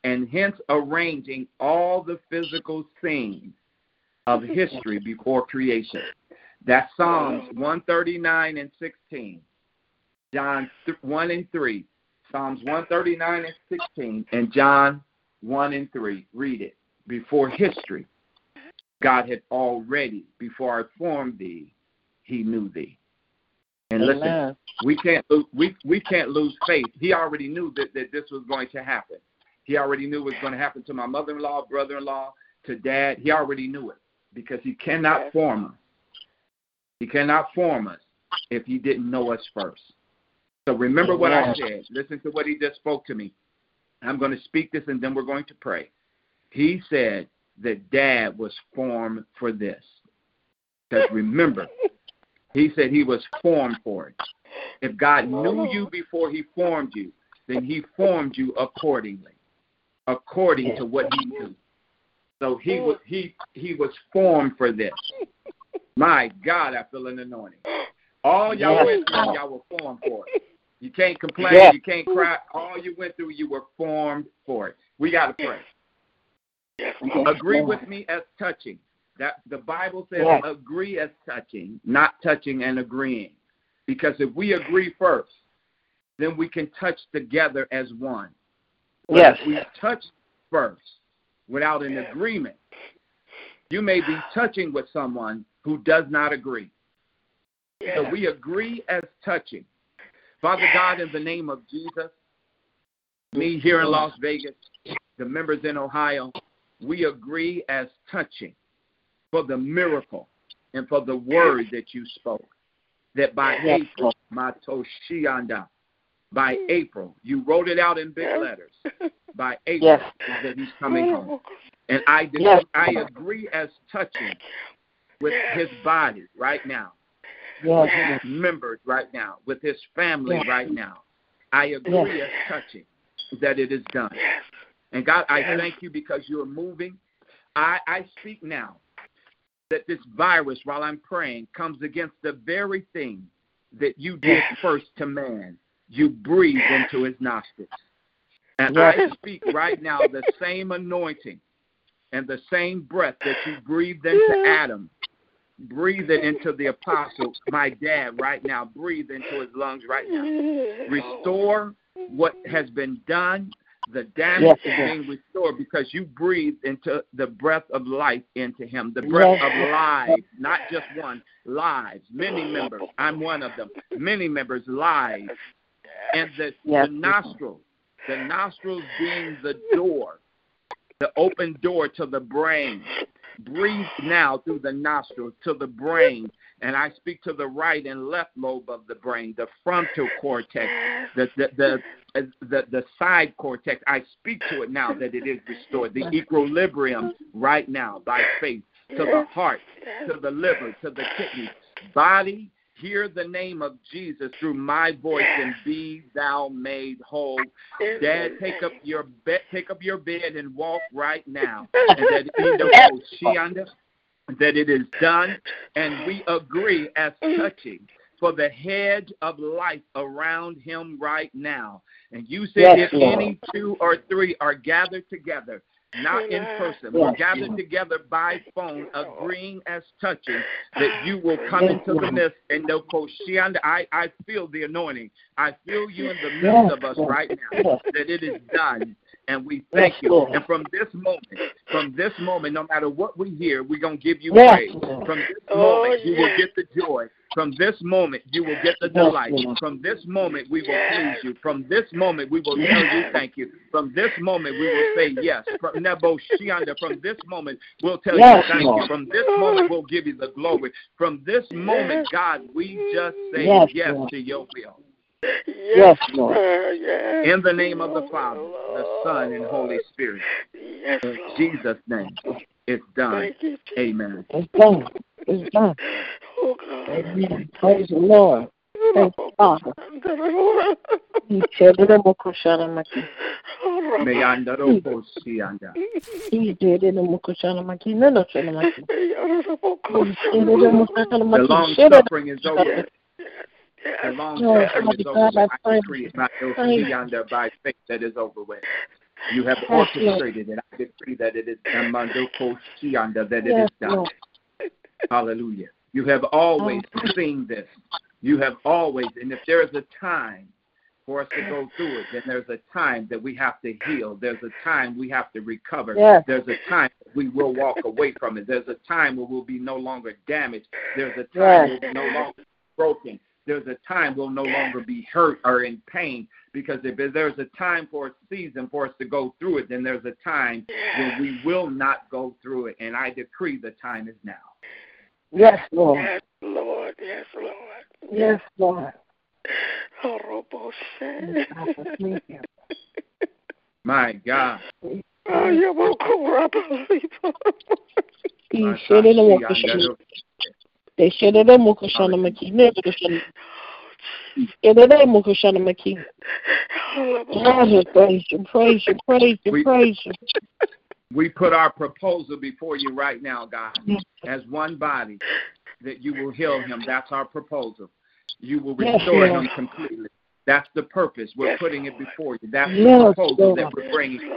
and hence arranging all the physical scenes of history before creation. That's Psalms one thirty-nine and sixteen, John one and three, Psalms one thirty-nine and sixteen, and John one and three. Read it. Before history, God had already, before I formed thee, he knew thee. And listen, we can't, we, we can't lose faith. He already knew that, that this was going to happen. He already knew what was going to happen to my mother-in-law, brother-in-law, to Dad. He already knew it, because he cannot form us. He cannot form us if he didn't know us first. So remember what I said. Listen to what he just spoke to me. I'm going to speak this, and then we're going to pray. He said that Dad was formed for this. Because remember, he said he was formed for it. If God knew you before he formed you, then he formed you accordingly, according to what he knew. So he was, he, he was formed for this. My God, I feel an anointing. All y'all went through, y'all were formed for it. You can't complain. Yeah. You can't cry. All you went through, you were formed for it. We got to pray. Yes. Agree with me as touching. That the Bible says yes. agree as touching, not touching and agreeing. Because if we agree first, then we can touch together as one. But yes. if we touch first without an agreement, you may be touching with someone who does not agree. Yes. So we agree as touching. Father God, in the name of Jesus, me here in Las Vegas, the members in Ohio, we agree as touching for the miracle and for the word that you spoke, that by April, Matoshianda, by April, you wrote it out in big letters, by April yes. that he's coming home. And I, did, yes. I agree as touching with his body right now. With his members right now, with his family yes. right now. I agree yes. as touching that it is done. Yes. And God, I yes. thank you because you are moving. I, I speak now that this virus, while I'm praying, comes against the very thing that you did yes. first to man. You breathed yes. into his nostrils. And yes. I speak right now the same anointing and the same breath that you breathed into yes. Adam. Breathe it into the apostle, my dad, right now. Breathe into his lungs right now. Restore what has been done. The damage yes, is being restored because you breathed into the breath of life into him, the breath yes. of lives, not just one, lives, many members. I'm one of them. Many members, lives. And the, yes. the nostrils, the nostrils being the door, the open door to the brain. Breathe now through the nostrils to the brain. And I speak to the right and left lobe of the brain, the frontal cortex, the the the, the, the side cortex. I speak to it now that it is restored. The equilibrium right now by faith to the heart, to the liver, to the kidneys. Body, hear the name of Jesus through my voice and be thou made whole. Dad, take up your bed, take up your bed and walk right now. And that she under. That it is done, and we agree as touching for the hedge of life around him right now. And you said yes, if Lord. Any two or three are gathered together, not in person, but yes, gathered Lord. Together by phone, agreeing as touching, that you will come yes, into Lord. The midst. And the Koshian, I, I feel the anointing. I feel you in the midst yes, of us Lord. Right now, that it is done. And we thank yes, you. Lord. And from this moment, from this moment, no matter what we hear, we're going to give you yes, praise. Lord. From this oh, moment, yes. you will get the joy. From this moment, you will get the yes, delight. Lord. From this moment, we will yes. please you. From this moment, we will yes. tell you thank you. From this moment, we will say yes. From, from this moment, we'll tell yes, you thank Lord. You. From this moment, we'll give you the glory. From this moment, yes. God, we just say yes, yes to your will. Yes, Lord. Yes, in the name Lord. Of the Father, the Son, and Holy Spirit. Yes, in Jesus' name, it's done. You, Amen. It's done. It's done. Oh, God. Amen. Praise the Lord. Thank you, Father. The long suffering is over. The long suffering is over. I decree my O C yonder by faith that is over with. You have orchestrated it. I decree that it is yonder that it is done. Hallelujah. You have always seen this. You have always, and if there is a time for us to go through it, then there's a time that we have to heal. There's a time we have to recover. Yes. There's a time that we will walk away from it. There's a time where we'll be no longer damaged. There's a time yes. where we'll no longer broken. There's a time we'll no longer be hurt or in pain, because if there's a time for a season for us to go through it, then there's a time when we will not go through it. And I decree the time is now. Yes, Lord. Yes, Lord. Yes, Lord. Yes, Lord. My God. Oh, you won't go They said that they moko shana maki, never the shana. They said they moko shana maki. God, praise you, praise you, praise you, praise you. We put our proposal before you right now, God, as one body, that you will heal him. That's our proposal. You will restore yes, him completely. That's the purpose. We're putting it before you. That's the proposal that we're bringing.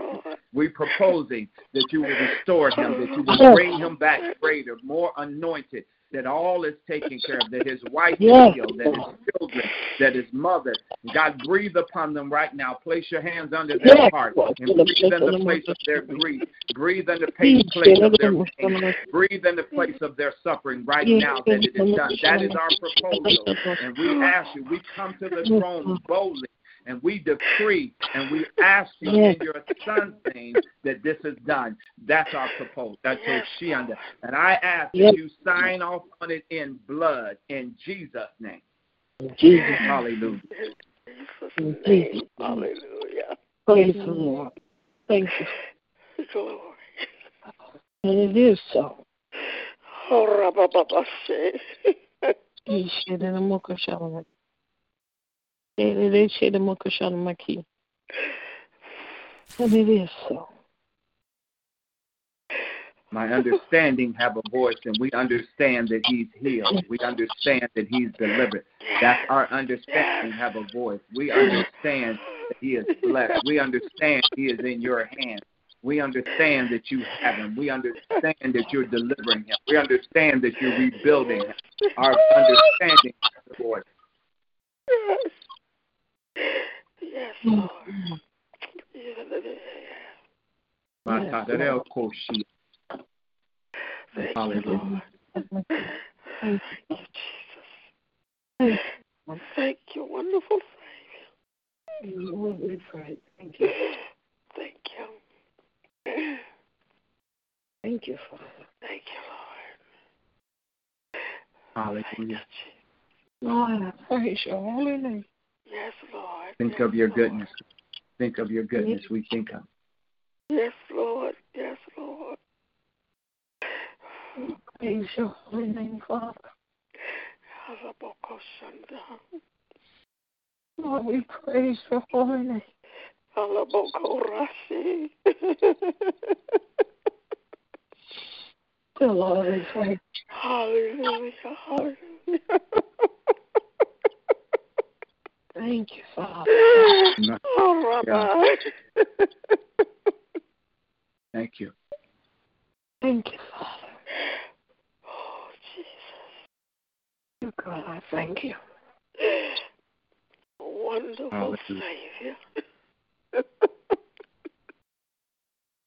We're proposing that you will restore him, that you will bring him back greater, more anointed. That all is taken care of, that his wife yes. is healed, that his children, that his mother. God, breathe upon them right now. Place your hands under their yes. heart and breathe in the place of their grief. Breathe in the place of their pain. Breathe in the place of their suffering right now that it is done. That is our proposal. And we ask you, we come to the throne boldly. And we decree and we ask you yes. in your son's name that this is done. That's our proposal. That's yes. she under. And I ask yes. that you sign off on it in blood in Jesus' name. In Jesus' name. Hallelujah. In Jesus' name. Hallelujah. Praise the Lord. Thank you. Glory. And it is so. Oh, it is so. My understanding have a voice, and we understand that he's healed. We understand that he's delivered. That's our understanding have a voice. We understand that he is blessed. We understand he is in your hands. We understand that you have him. We understand that you're delivering him. We understand that you're rebuilding him. Our understanding has a voice. Yes. Yes, Lord. Yes, Lord. Thank Hallelujah. You, Lord. Thank you, Jesus. Thank you, wonderful Savior. Thank you. Thank you. Thank you, Father. Thank you, Lord. Hallelujah. Lord, I praise your holy name. Yes, Lord. Think yes, of your Lord. Goodness. Think of your goodness. We think of. Yes, Lord. Yes, Lord. Praise your holy name, Father. Lord, we praise your holy name. The Lord is right. Hallelujah. Hallelujah. Thank you, Father. Oh, Rabbi. Thank you. Thank you, Father. Oh, Jesus. Oh, God, I thank you. Wonderful Hallelujah. Savior.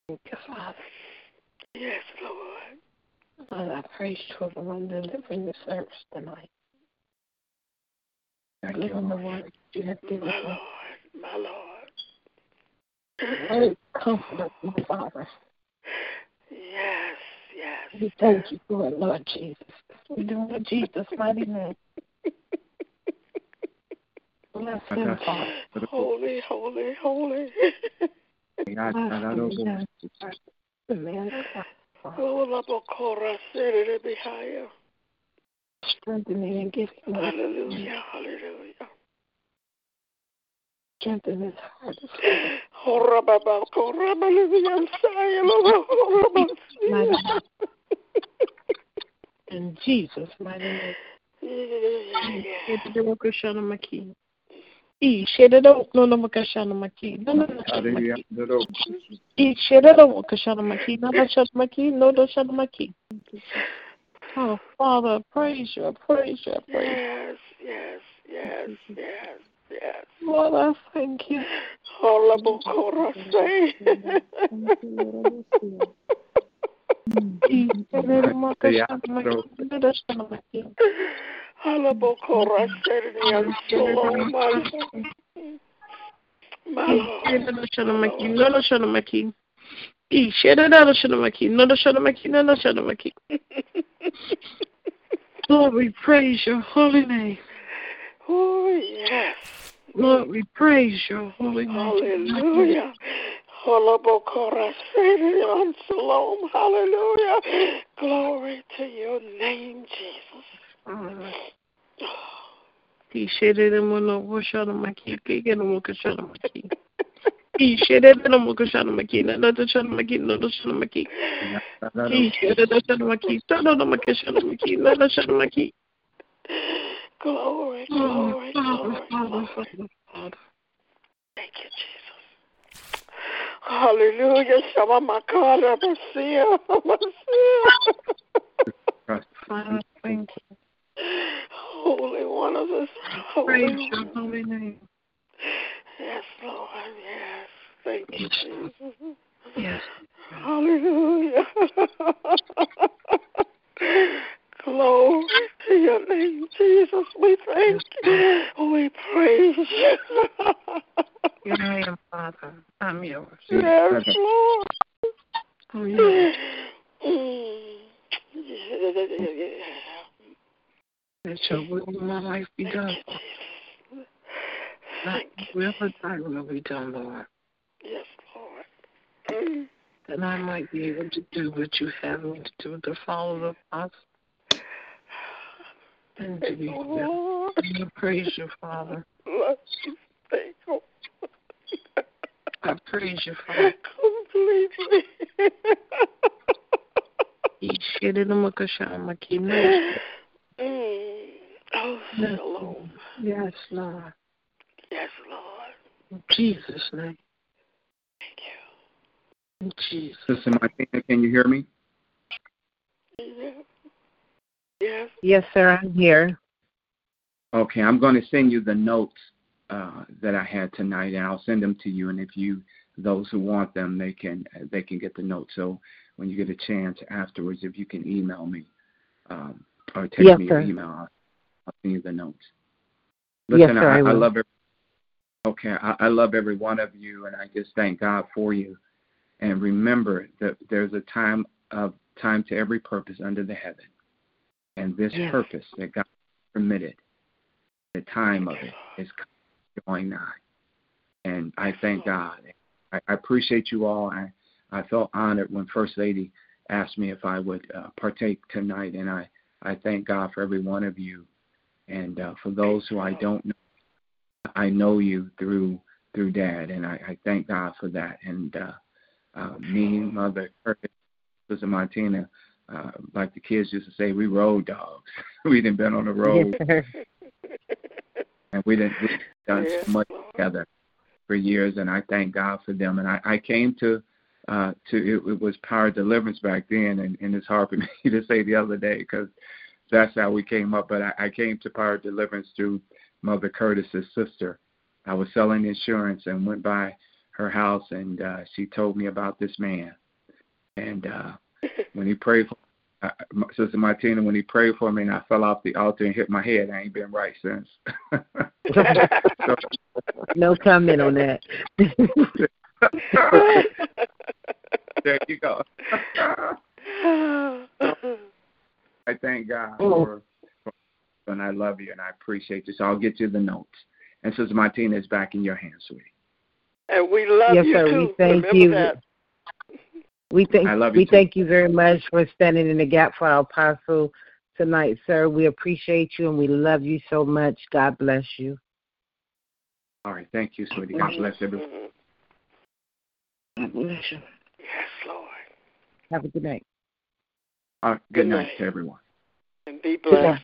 Thank you, Father. Yes, Lord. Lord, I praise you for the one delivering the service tonight. Thank you, Lord. The word you have given my Lord, my Lord. Very comfortable, my Father. Yes, yes. We thank you for it, Lord Jesus. We do it in Jesus' mighty name. Bless him, Father. Holy, holy, holy. Hallelujah. The man of God. Hallelujah. Strengthening and giving. Hallelujah, hallelujah. Strengthen his heart. In Jesus' mighty name. Oh, Father, praise you, praise you, praise you. Yes, yes, yes, yes, yes. Lord, I thank you. Horrible chorus. Horrible chorus. My Lord, we praise your holy name. Oh, yes. Lord, we praise your holy name. Hallelujah. Hallelujah. Glory to your name, Jesus. He shed it in a Mokashana Makina, not the Shana Makin, not the Shana Maki. He shed it at the Maki, son of the Makashana Maki, not the Shana Maki. Glory, glory, glory, glory. Thank you, Jesus. Hallelujah, Shama Makara, Messiah, Messiah. Father, thank you. Holy one of us. Praise your holy name. Yes, Lord, yes. Thank you, Jesus. Yes. Hallelujah. Glory to your name, Jesus. We thank you. We praise you. Your name, Father. I'm yours. Yes, Lord. I'm yours. Let your will in my life be done. Not whatever time will be done, Lord. Yes, Lord. Then I might be able to do what you have me to do, to follow the Apostle. And to be there. Praise you, Father. I praise you, Father. Completely. He shit in the Mukashama Kino. Oh, Shalom. Yes, Lord. Yes, Lord. In Jesus' name. Thank you. In Jesus. Sister Montina, can you hear me? Yeah. Yes. Yes, sir, I'm here. Okay, I'm going to send you the notes uh, that I had tonight, and I'll send them to you. And if you those who want them, they can they can get the note. So when you get a chance afterwards, if you can email me um, or text yes, me sir. An email, I'll, I'll send you the notes. Listen, yes, sir, I, I, I love every, okay, I, I love every one of you, and I just thank God for you. And remember that there's a time of time to every purpose under the heaven, and this yes. purpose that God permitted, the time of it is going on. And I thank God. I, I appreciate you all. I, I felt honored when First Lady asked me if I would uh, partake tonight, and I, I thank God for every one of you. And uh, for those who I don't know, I know you through through Dad, and I, I thank God for that. And uh, uh, me, Mother Curtis, Sister Montina, uh, like the kids used to say, we road dogs. We done been on the road, and we done we done so much together for years, and I thank God for them. And I, I came to uh, to it, it was Power Deliverance back then, and, and it's hard for me to say the other day because that's how we came up. But I, I came to Power Deliverance through Mother Curtis's sister. I was selling insurance and went by her house, and uh, she told me about this man. And uh, when he prayed for uh, Sister Martina, when he prayed for me and I fell off the altar and hit my head, I ain't been right since. So, no comment on that. There you go. I thank God for, for, and I love you, and I appreciate you. So I'll get you the notes. And Sister Martina is back in your hands, sweetie. And we love yes, you, sir, too. We thank Remember you. That. We thank, I love you, we thank you very much for standing in the gap for our apostle tonight, sir. We appreciate you, and we love you so much. God bless you. All right. Thank you, sweetie. God bless everyone. God bless you. Yes, Lord. Have a good night. All right, good, good night. night to everyone. And be blessed.